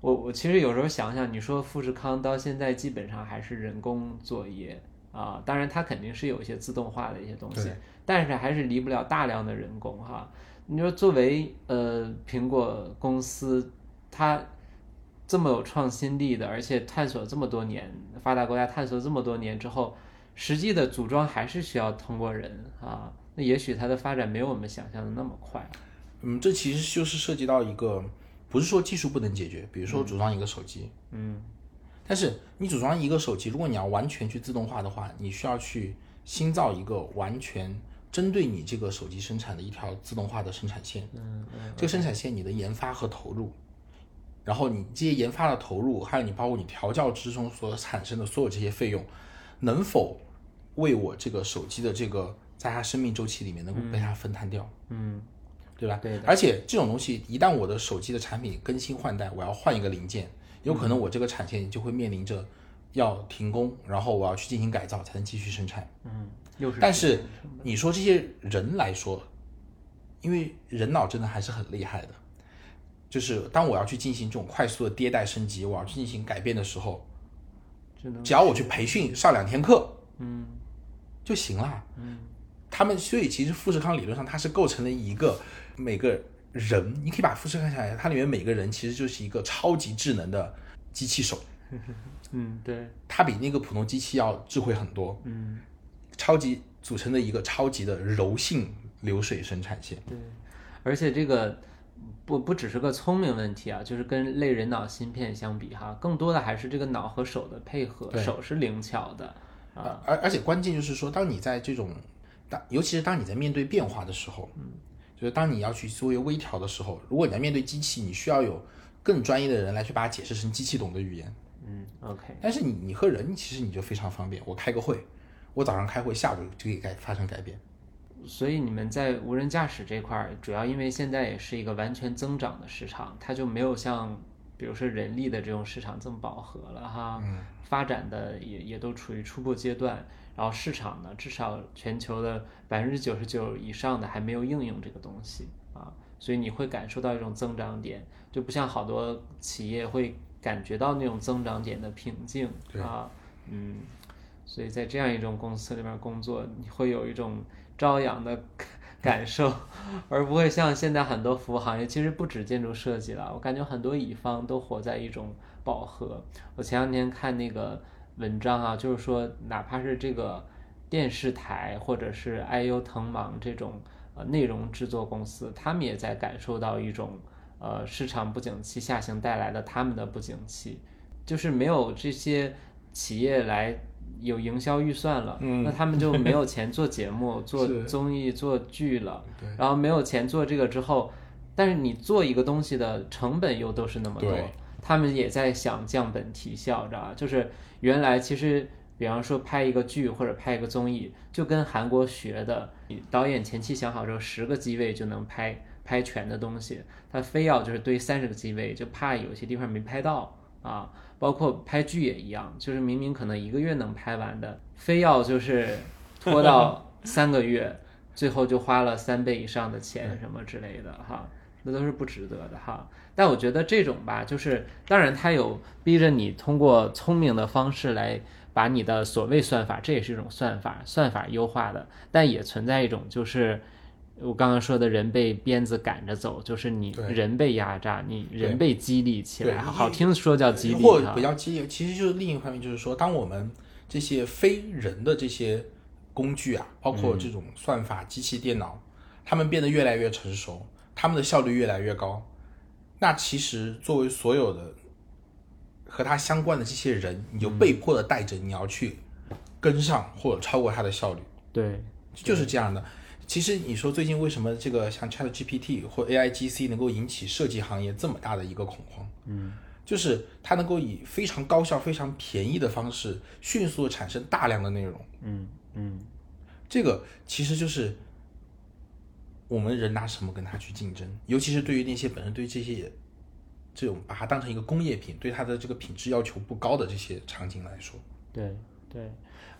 我其实有时候想想，你说富士康到现在基本上还是人工作业啊，当然它肯定是有一些自动化的一些东西，但是还是离不了大量的人工哈。你说作为苹果公司，它这么有创新力的，而且探索这么多年，发达国家探索这么多年之后，实际的组装还是需要通过人啊。那也许它的发展没有我们想象的那么快。嗯，这其实就是涉及到一个，不是说技术不能解决，比如说组装一个手机，嗯，但是你组装一个手机，如果你要完全去自动化的话，你需要去新造一个完全针对你这个手机生产的一条自动化的生产线，这个生产线你的研发和投入，然后你这些研发的投入，还有你包括你调教之中所产生的所有这些费用，能否为我这个手机的这个在它生命周期里面能够被它分摊掉，嗯，对吧？对。而且这种东西，一旦我的手机的产品更新换代，我要换一个零件，有可能我这个产线就会面临着要停工，然后我要去进行改造才能继续生产，嗯。但是你说这些人来说，因为人脑真的还是很厉害的，就是当我要去进行这种快速的迭代升级，我要去进行改变的时候，只要我去培训上2天课，嗯，就行了，嗯。他们所以其实富士康理论上它是构成了一个每个人，你可以把富士康想来，它里面每个人其实就是一个超级智能的机器手，嗯，对，它比那个普通机器要智慧很多，嗯。超级组成的一个超级的柔性流水生产线，对，而且这个不只是个聪明问题啊，就是跟类人脑芯片相比哈，更多的还是这个脑和手的配合，手是灵巧的啊，而且关键就是说，当你在这种，尤其是当你在面对变化的时候，嗯，就是当你要去做一个微调的时候，如果你在面对机器，你需要有更专业的人来去把它解释成机器懂的语言，嗯 ，OK， 但是你和人其实你就非常方便，我开个会。我早上开会，下午就可以发生改变。所以你们在无人驾驶这块，主要因为现在也是一个完全增长的市场，它就没有像比如说人力的这种市场这么饱和了哈，嗯，发展的也都处于初步阶段。然后市场呢，至少全球的99%以上的还没有应用这个东西啊，所以你会感受到一种增长点，就不像好多企业会感觉到那种增长点的瓶颈啊，嗯。所以在这样一种公司里面工作，你会有一种朝阳的感受，而不会像现在很多服务行业，其实不止建筑设计了，我感觉很多乙方都活在一种饱和。我前两天看那个文章啊，就是说哪怕是这个电视台或者是IU腾芒这种内容制作公司，他们也在感受到一种市场不景气下行带来的他们的不景气，就是没有这些企业来有营销预算了，嗯，那他们就没有钱做节目做综艺做剧了，然后没有钱做这个之后，但是你做一个东西的成本又都是那么多，他们也在想降本提效，知道吧？就是原来其实比方说拍一个剧或者拍一个综艺，就跟韩国学的，导演前期想好之后10个机位就能拍全的东西，他非要就是堆30个机位，就怕有些地方没拍到啊，包括拍剧也一样，就是明明可能1个月能拍完的，非要就是拖到3个月，最后就花了3倍以上的钱什么之类的哈，那都是不值得的哈。但我觉得这种吧，就是当然它有逼着你通过聪明的方式来把你的所谓算法，这也是一种算法优化的，但也存在一种就是我刚刚说的人被鞭子赶着走，就是你人被压榨，你人被激励起来，好听说叫激励，或不叫激励，其实就是另一方面，就是说当我们这些非人的这些工具啊，包括这种算法、机器、电脑，他们变得越来越成熟，他们的效率越来越高，那其实作为所有的和他相关的这些人，你就被迫的带着你要去跟上或者超过他的效率，对，就是这样的。其实你说最近为什么这个像 ChatGPT 或 AIGC 能够引起设计行业这么大的一个恐慌，嗯，就是它能够以非常高效非常便宜的方式迅速产生大量的内容，嗯，这个其实就是我们人拿什么跟它去竞争，尤其是对于那些本身对这些这种把它当成一个工业品，对它的这个品质要求不高的这些场景来说。对对，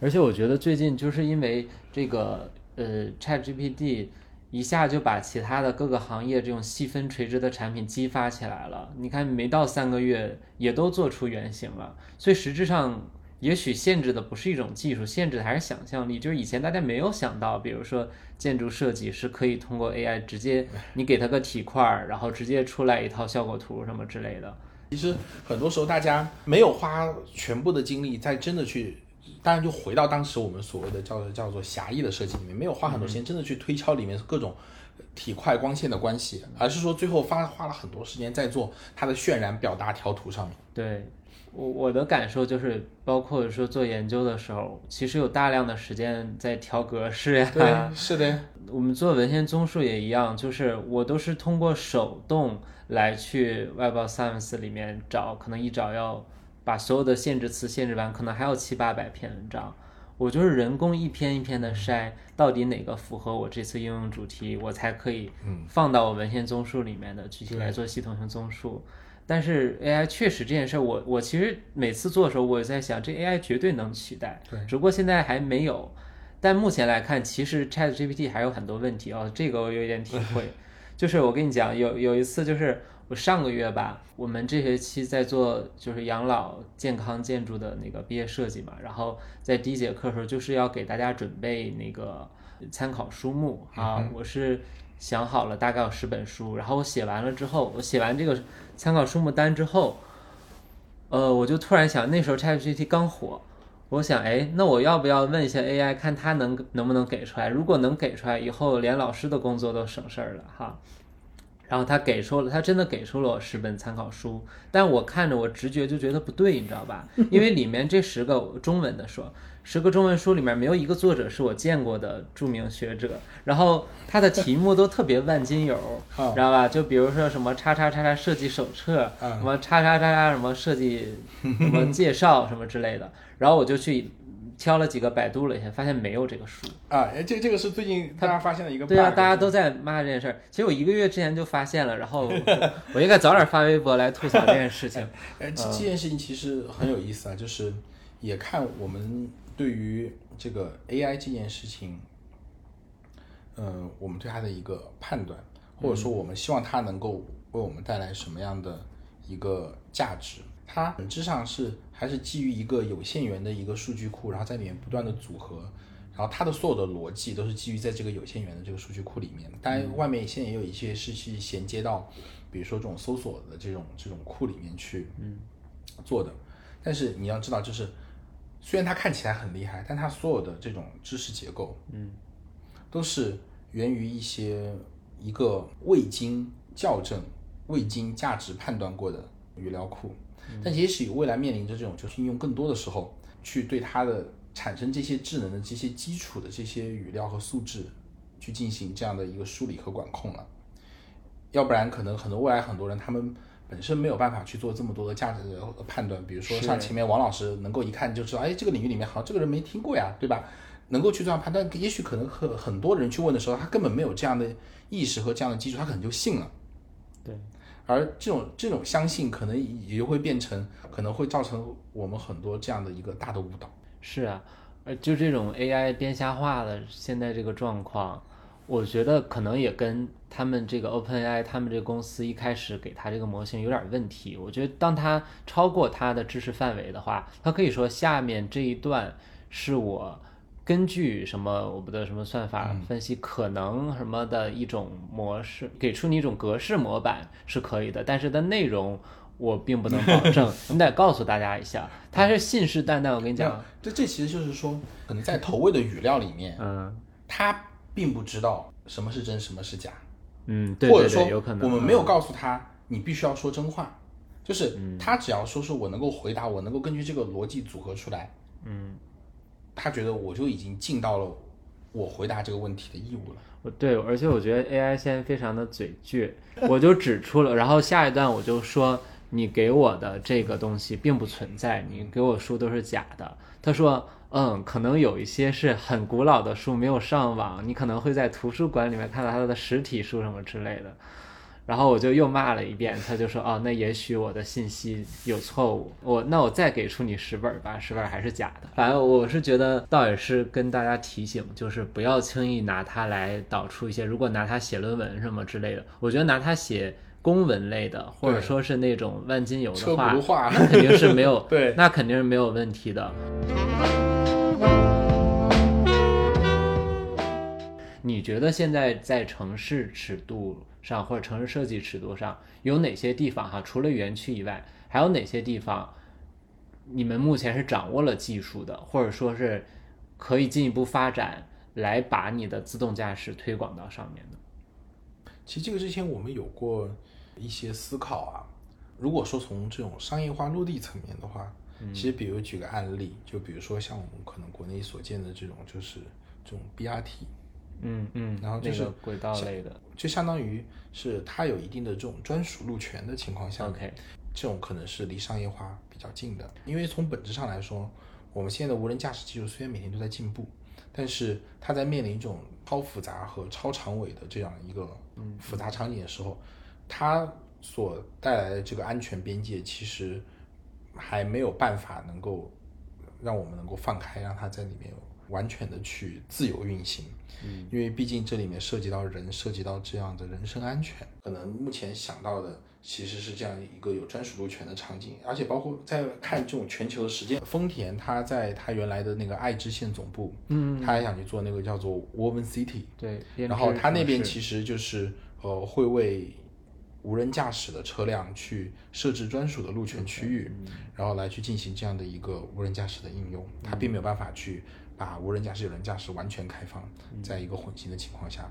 而且我觉得最近就是因为这个ChatGPT 一下就把其他的各个行业这种细分垂直的产品激发起来了，你看没到3个月也都做出原型了，所以实质上也许限制的不是一种技术，限制的还是想象力，就是以前大家没有想到，比如说建筑设计是可以通过 AI 直接你给它个体块，然后直接出来一套效果图什么之类的。其实很多时候大家没有花全部的精力在真的去，当然就回到当时我们所谓的叫做狭义的设计里面，没有花很多时间真的去推敲里面各种体块光线的关系，而是说最后花了很多时间在做它的渲染表达调图上面。对，我的感受就是包括说做研究的时候其实有大量的时间在调格式呀。对，是的，我们做文献综述也一样，就是我都是通过手动来去 Web of Science 里面找，可能一找要把所有的限制词限制完，可能还有700-800篇文章，我就是人工一篇一篇的筛，到底哪个符合我这次应用主题，我才可以放到我文献综述里面的具体来做系统性综述。但是 AI 确实这件事我其实每次做的时候我在想，这 AI 绝对能取代，只不过现在还没有。但目前来看其实 ChatGPT 还有很多问题这个我有点体会就是我跟你讲，有一次就是我上个月吧，我们这学期在做就是养老健康建筑的那个毕业设计嘛，然后在第一节课的时候就是要给大家准备那个参考书目啊，我是想好了大概有10本书，然后我写完这个参考书目单之后，我就突然想，那时候 ChatGPT 刚火，我想，那我要不要问一下 AI 看它能不能给出来？如果能给出来，以后连老师的工作都省事儿了哈。然后他真的给出了我10本参考书，但我看着我直觉就觉得不对，你知道吧？因为里面这10个中文书里面没有一个作者是我见过的著名学者，然后他的题目都特别万金油，知道吧？就比如说什么“设计手册”，什么“什么设计什么介绍”什么之类的，然后我就去挑了几个百度了一下，发现没有这个书啊。这个是最近大家发现的一个 bug。 对啊，大家都在骂这件事儿。其实我1个月之前就发现了，然后 我应该早点发微博来吐槽这件事情这件事情其实很有意思啊，就是也看我们对于这个 AI 这件事情我们对它的一个判断，或者说我们希望它能够为我们带来什么样的一个价值。它本质上还是基于一个有限元的一个数据库，然后在里面不断的组合，然后它的所有的逻辑都是基于在这个有限元的这个数据库里面。当然外面现在也有一些是去衔接到比如说这种搜索的这种库里面去做的。但是你要知道，就是虽然它看起来很厉害，但它所有的这种知识结构都是源于一个未经校正未经价值判断过的语料库。但也许未来面临着这种就是应用更多的时候，去对它的产生这些智能的这些基础的这些语料和素质去进行这样的一个梳理和管控了。要不然可能未来很多人他们本身没有办法去做这么多的价值的判断，比如说像前面王老师能够一看就知道，这个领域里面好像这个人没听过呀，对吧？能够去这样判断。也许可能很多人去问的时候，他根本没有这样的意识和这样的基础，他可能就信了。对，而这种相信可能也会变成，可能会造成我们很多这样的一个大的误导。是啊，就这种 AI 编瞎话的现在这个状况，我觉得可能也跟他们这个 OpenAI 他们这个公司一开始给他这个模型有点问题。我觉得当他超过他的知识范围的话，他可以说下面这一段是我根据什么我不得什么算法分析可能什么的一种模式，给出你一种格式模板是可以的，但是的内容我并不能保证你得告诉大家一下。他是信誓旦旦，我跟你讲，这其实就是说可能在投喂的语料里面他并不知道什么是真什么是假。对，或者说有可能我们没有告诉他你必须要说真话，就是他只要说是我能够回答，我能够根据这个逻辑组合出来，他觉得我就已经尽到了我回答这个问题的义务了。对，而且我觉得 AI 现在非常的嘴倔，我就指出了，然后下一段我就说你给我的这个东西并不存在，你给我书都是假的。他说可能有一些是很古老的书没有上网，你可能会在图书馆里面看到它的实体书什么之类的。然后我就又骂了一遍，他就说哦，那也许我的信息有错误，那我再给出你10本吧，10本还是假的。反正我是觉得倒也是跟大家提醒，就是不要轻易拿它来导出一些，如果拿它写论文什么之类的，我觉得拿它写公文类的或者说是那种万金油的话，那肯定是没有对，那肯定是没有问题的。你觉得现在在城市尺度上或者城市设计尺度上有哪些地方哈，除了园区以外还有哪些地方你们目前是掌握了技术的，或者说是可以进一步发展来把你的自动驾驶推广到上面的？其实这个之前我们有过一些思考啊，如果说从这种商业化落地层面的话，其实比如举个案例，就比如说像我们可能国内所见的这种就是这种 BRT，然后就是、那个、轨道类的，就相当于是它有一定的这种专属路权的情况下、okay. 这种可能是离商业化比较近的。因为从本质上来说，我们现在的无人驾驶技术虽然每天都在进步，但是它在面临一种超复杂和超长尾的这样一个复杂场景的时候、它所带来的这个安全边界其实还没有办法能够让我们能够放开，让它在里面有完全的去自由运行，因为毕竟这里面涉及到人，涉及到这样的人身安全，可能目前想到的其实是这样一个有专属路权的场景。而且包括在看这种全球的实践，丰田它在它原来的那个爱知县总部，它还想去做那个叫做 Woven City， 对，然后它那边其实就是会为无人驾驶的车辆去设置专属的路权区域，然后来去进行这样的一个无人驾驶的应用，它并没有办法去把无人驾驶有人驾驶完全开放在一个混行的情况下。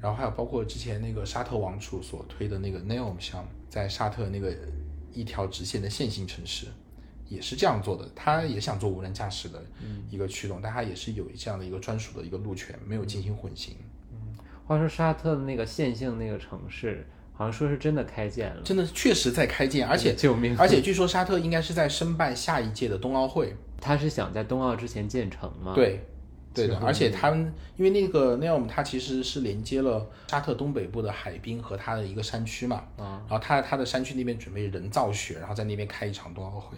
然后还有包括之前那个沙特王储所推的那个 Neom 项目，在沙特那个一条直线的线性城市也是这样做的，他也想做无人驾驶的一个驱动，但他也是有这样的一个专属的一个路权，没有进行混行。话说沙特的那个线性那个城市好像说是真的开建了，真的确实在开建，而且据说沙特应该是在申办下一届的冬奥会，他是想在冬奥之前建成吗？对的，而且他们因为那个 Neom 它其实是连接了沙特东北部的海滨和它的一个山区嘛，然后它的山区那边准备人造雪，然后在那边开一场冬奥会。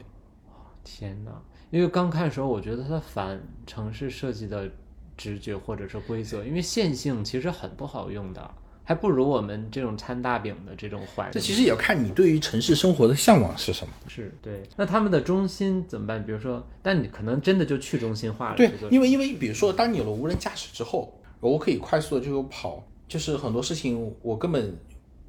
天哪！因为刚看的时候我觉得它反城市设计的直觉或者是规则，因为线性其实很不好用的，还不如我们这种摊大饼的这种环境。这其实也要看你对于城市生活的向往是什么。是，对。那他们的中心怎么办？比如说，但你可能真的就去中心化了。对，因为比如说，当你有了无人驾驶之后，我可以快速的就跑，就是很多事情我根本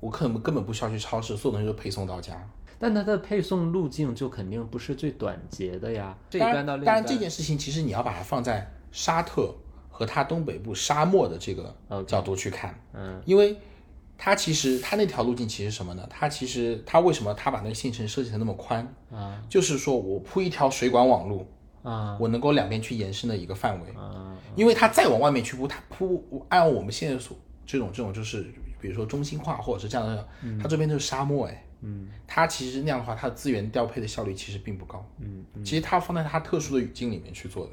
不需要去超市，所有东西都配送到家。但它的配送路径就肯定不是最短捷的呀。这一端到另一端。当然这件事情其实你要把它放在沙特和它东北部沙漠的这个角度去看，因为它其实它那条路径其实什么呢？它其实它为什么它把那个县城设计成那么宽啊？就是说我铺一条水管网路啊，我能够两边去延伸的一个范围啊，因为它再往外面去铺，它铺按我们现在所这种就是比如说中心化或者是这样的，它这边就是沙漠它其实那样的话，它的资源调配的效率其实并不高，其实它放在它特殊的语境里面去做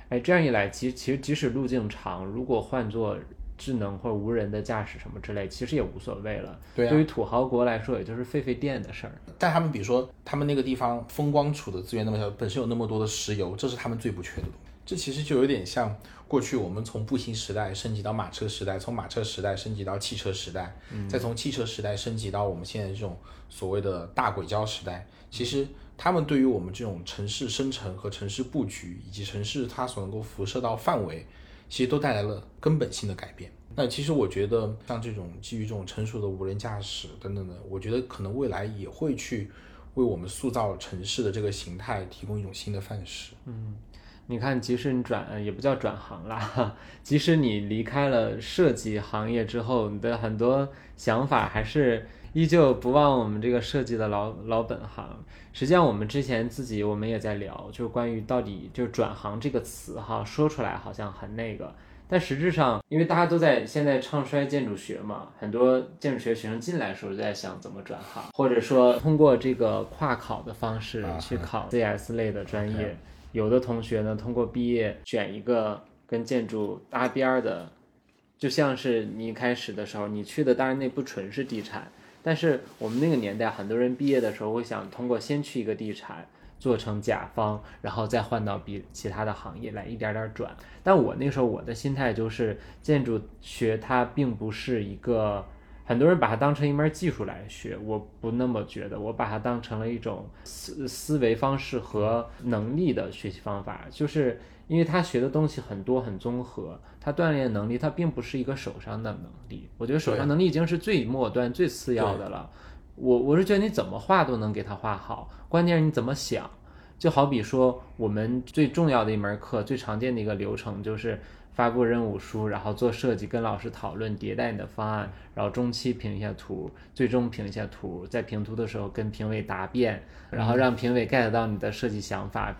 的，这样一来其实即使路径长，如果换做智能或者无人的驾驶什么之类其实也无所谓了。 对于土豪国来说也就是费电的事儿。但他们比如说他们那个地方风光储的资源那么小，本身有那么多的石油，这是他们最不缺的。这其实就有点像过去我们从步行时代升级到马车时代，从马车时代升级到汽车时代，再从汽车时代升级到我们现在这种所谓的大轨交时代。其实他们对于我们这种城市生成和城市布局以及城市它所能够辐射到范围，其实都带来了根本性的改变。那其实我觉得像这种基于这种成熟的无人驾驶等等的，我觉得可能未来也会去为我们塑造城市的这个形态提供一种新的范式。你看即使你也不叫转行啦，即使你离开了设计行业之后，你的很多想法还是依旧不忘我们这个设计的老本行。实际上我们之前我们也在聊，就是关于到底就是转行这个词哈，说出来好像很那个，但实质上因为大家都在现在唱衰建筑学嘛，很多建筑学学生进来的时候就在想怎么转行，或者说通过这个跨考的方式去考 CS 类的专业，有的同学呢通过毕业选一个跟建筑搭边的就像是你开始的时候，你去的当然那不纯是地产，但是我们那个年代很多人毕业的时候会想通过先去一个地产做成甲方，然后再换到其他的行业来一点点转。但我那时候我的心态就是建筑学它并不是一个，很多人把它当成一门技术来学，我不那么觉得，我把它当成了一种思维方式和能力的学习方法，就是因为他学的东西很多很综合，他锻炼能力它并不是一个手上的能力，我觉得手上能力已经是最末端最次要的了。我是觉得你怎么画都能给他画好，关键是你怎么想。就好比说我们最重要的一门课最常见的一个流程就是发布任务书，然后做设计，跟老师讨论迭代你的方案，然后中期评一下图，最终评一下图，在评图的时候跟评委答辩，然后让评委 get 到你的设计想法，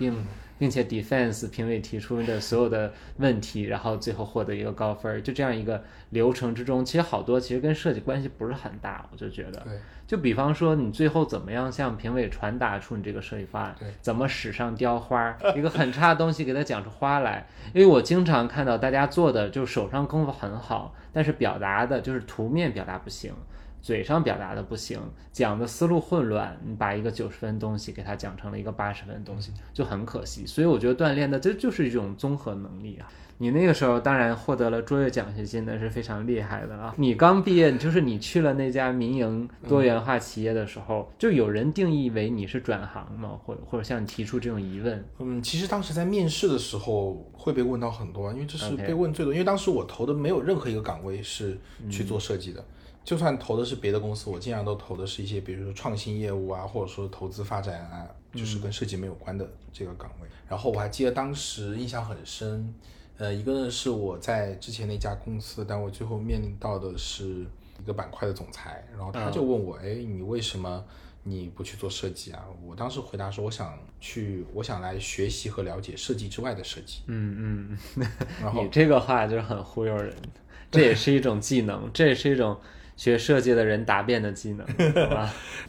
并且 defense 评委提出的所有的问题，然后最后获得一个高分。就这样一个流程之中，其实好多其实跟设计关系不是很大，我就觉得，就比方说你最后怎么样向评委传达出你这个设计方案，怎么使上雕花，一个很差的东西给他讲出花来。因为我经常看到大家做的就手上功夫很好，但是表达的就是图面表达不行，嘴上表达的不行，讲的思路混乱，你把一个90分东西给它讲成了一个80分东西，就很可惜。所以我觉得锻炼的这就是一种综合能力啊。你那个时候当然获得了卓越奖学金，那是非常厉害的啊。你刚毕业，就是你去了那家民营多元化企业的时候，就有人定义为你是转行吗？或者像你提出这种疑问？其实当时在面试的时候会被问到很多，因为这是被问最多，因为当时我投的没有任何一个岗位是去做设计的。就算投的是别的公司，我经常都投的是一些比如说创新业务啊，或者说投资发展啊，就是跟设计没有关的这个岗位。然后我还记得当时印象很深，一个是我在之前那家公司，但我最后面临到的是一个板块的总裁，然后他就问我，你为什么你不去做设计啊？我当时回答说，我想来学习和了解设计之外的设计。然后你这个话就是很忽悠人，这也是一种技能，这也是一种学设计的人答辩的技能。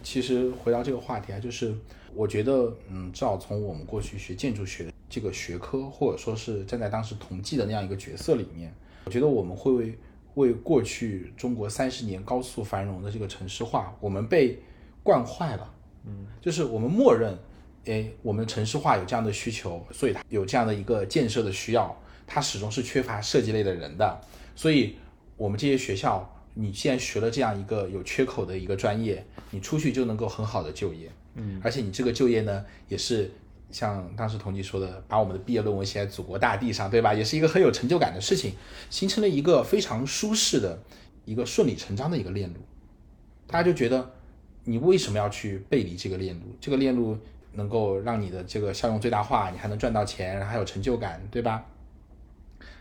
其实回到这个话题啊，就是我觉得至少从我们过去学建筑学这个学科，或者说是站在当时同济的那样一个角色里面，我觉得我们会为过去中国30年高速繁荣的这个城市化，我们被惯坏了。就是我们默认我们城市化有这样的需求，所以它有这样的一个建设的需要，它始终是缺乏设计类的人的。所以我们这些学校，你既然学了这样一个有缺口的一个专业，你出去就能够很好的就业，而且你这个就业呢，也是像当时同济说的，把我们的毕业论文写在祖国大地上，对吧？也是一个很有成就感的事情，形成了一个非常舒适的一个顺理成章的一个链路。大家就觉得你为什么要去背离这个链路？这个链路能够让你的这个效用最大化，你还能赚到钱，还有成就感，对吧？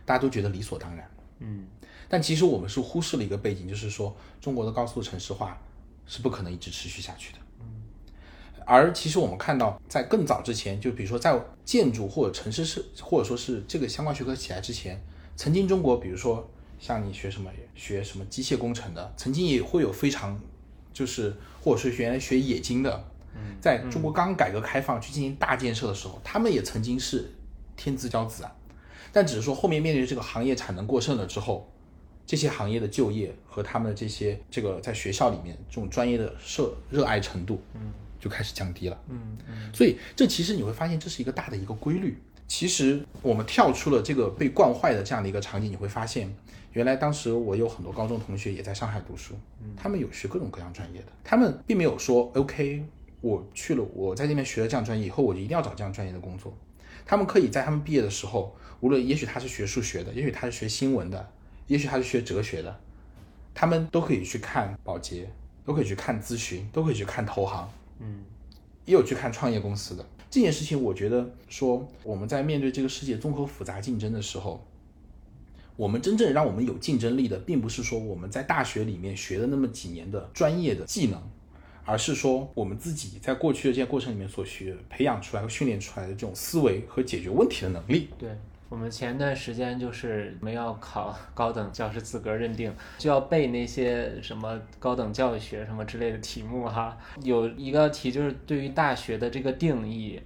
大家都觉得理所当然。但其实我们是忽视了一个背景，就是说中国的高速城市化是不可能一直持续下去的。而其实我们看到在更早之前，就比如说在建筑或者城市是或者说是这个相关学科起来之前，曾经中国比如说像你学什么机械工程的，曾经也会有非常就是或者是学冶金的，在中国刚改革开放去进行大建设的时候，他们也曾经是天之骄子啊。但只是说后面面对这个行业产能过剩了之后，这些行业的就业和他们的这些这个在学校里面这种专业的热爱程度就开始降低了。所以这其实你会发现这是一个大的一个规律。其实我们跳出了这个被惯坏的这样的一个场景，你会发现原来当时我有很多高中同学也在上海读书，他们有学各种各样专业的，他们并没有说 OK 我在这边学了这样专业以后我就一定要找这样专业的工作。他们可以在他们毕业的时候，无论也许他是学数学的，也许他是学新闻的，也许他是学哲学的，他们都可以去看保洁，都可以去看咨询，都可以去看投行，也有去看创业公司的。这件事情我觉得说我们在面对这个世界综合复杂竞争的时候，我们真正让我们有竞争力的并不是说我们在大学里面学的那么几年的专业的技能，而是说我们自己在过去的这些过程里面所学培养出来和训练出来的这种思维和解决问题的能力。对，我们前段时间就是我们要考高等教师资格认定，就要背那些什么高等教育学什么之类的题目哈。有一个题就是对于大学的这个定义，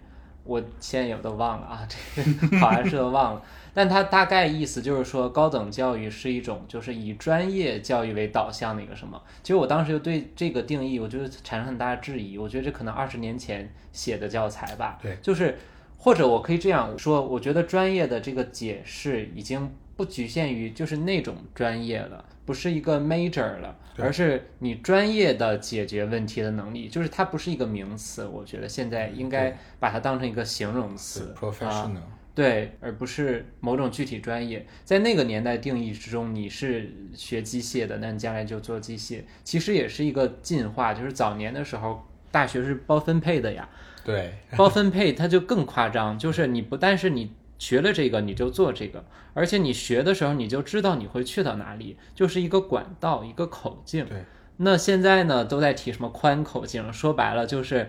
我现在也都忘了啊，这个考完试都忘了。但它大概意思就是说，高等教育是一种就是以专业教育为导向的一个什么。其实我当时就对这个定义，我就产生很大的质疑。我觉得这可能20年前写的教材吧。对，就是或者我可以这样说，我觉得专业的这个解释已经不局限于就是那种专业了，不是一个 major 了，而是你专业的解决问题的能力，就是它不是一个名词，我觉得现在应该把它当成一个形容词， professional， 对，而不是某种具体专业。在那个年代定义之中，你是学机械的，那你将来就做机械，其实也是一个进化，就是早年的时候大学是包分配的呀，对，包分配它就更夸张，就是你不但是你学了这个你就做这个，而且你学的时候你就知道你会去到哪里，就是一个管道，一个口径。对，那现在呢都在提什么宽口径，说白了就是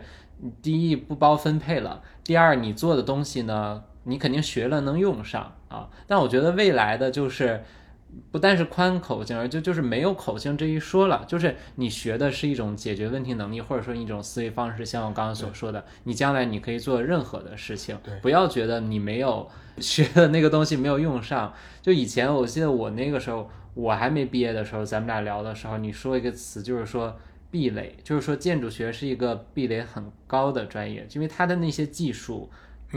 第一不包分配了，第二你做的东西呢你肯定学了能用上啊。但我觉得未来的就是不但是宽口径，而就是没有口径这一说了，就是你学的是一种解决问题能力，或者说一种思维方式，像我刚刚所说的，你将来你可以做任何的事情，不要觉得你没有学的那个东西没有用上。就以前我记得我那个时候我还没毕业的时候，咱们俩聊的时候你说一个词，就是说壁垒，就是说建筑学是一个壁垒很高的专业，因为它的那些技术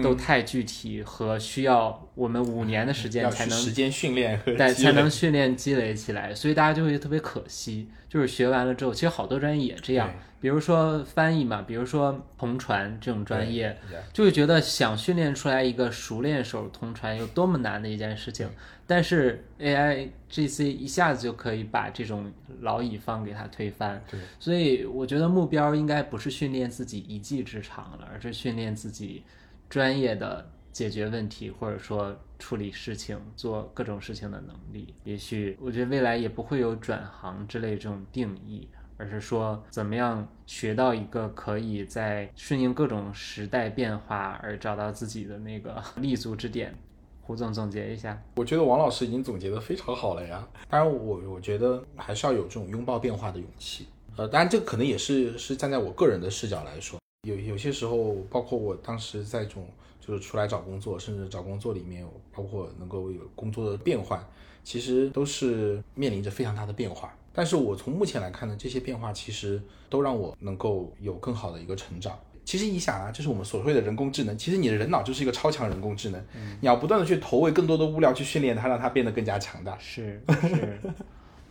都太具体和需要我们5年的时间才能时间训练和才能训练积累起来，所以大家就会特别可惜，就是学完了之后，其实好多专业也这样，比如说翻译嘛，比如说同传这种专业，就会觉得想训练出来一个熟练手同传有多么难的一件事情，但是 AIGC 一下子就可以把这种老乙方给它推翻。所以我觉得目标应该不是训练自己一技之长了，而是训练自己专业的解决问题，或者说处理事情，做各种事情的能力。也许我觉得未来也不会有转行之类这种定义，而是说怎么样学到一个可以在顺应各种时代变化而找到自己的那个立足之点。胡总总结一下。我觉得王老师已经总结得非常好了呀。当然我觉得还是要有这种拥抱变化的勇气。当然这个可能也是站在我个人的视角来说。有些时候，包括我当时在这种就是出来找工作，甚至找工作里面，包括能够有工作的变换，其实都是面临着非常大的变化。但是我从目前来看呢，这些变化其实都让我能够有更好的一个成长。其实你想啊，就是我们所谓的人工智能，其实你的人脑就是一个超强人工智能，你要不断的去投喂更多的物料去训练它，让它变得更加强大。是。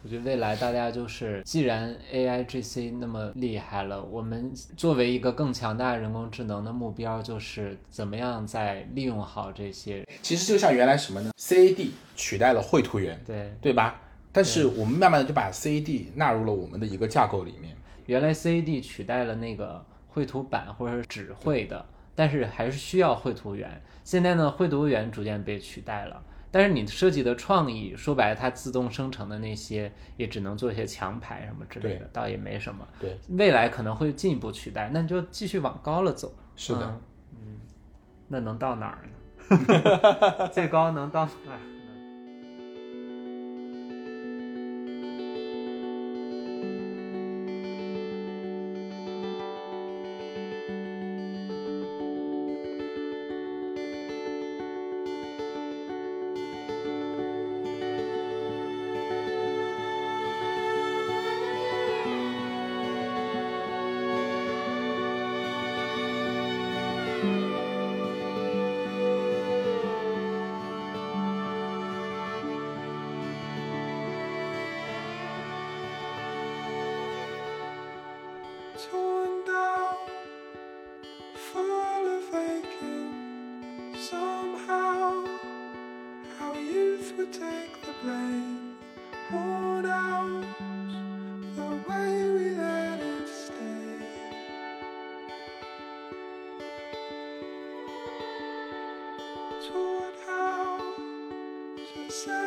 我觉得未来大家就是，既然 AIGC 那么厉害了，我们作为一个更强大的人工智能的目标，就是怎么样再利用好这些。其实就像原来什么呢 ，CAD 取代了绘图员，对吧？但是我们慢慢的就把 CAD 纳入了我们的一个架构里面。原来 CAD 取代了那个绘图板或者是纸绘的，但是还是需要绘图员。现在呢，绘图员逐渐被取代了。但是你设计的创意，说白了它自动生成的那些也只能做一些墙牌什么之类的，倒也没什么。对，未来可能会进一步取代，那你就继续往高了走。是的，那能到哪儿呢？最高能到哪儿？So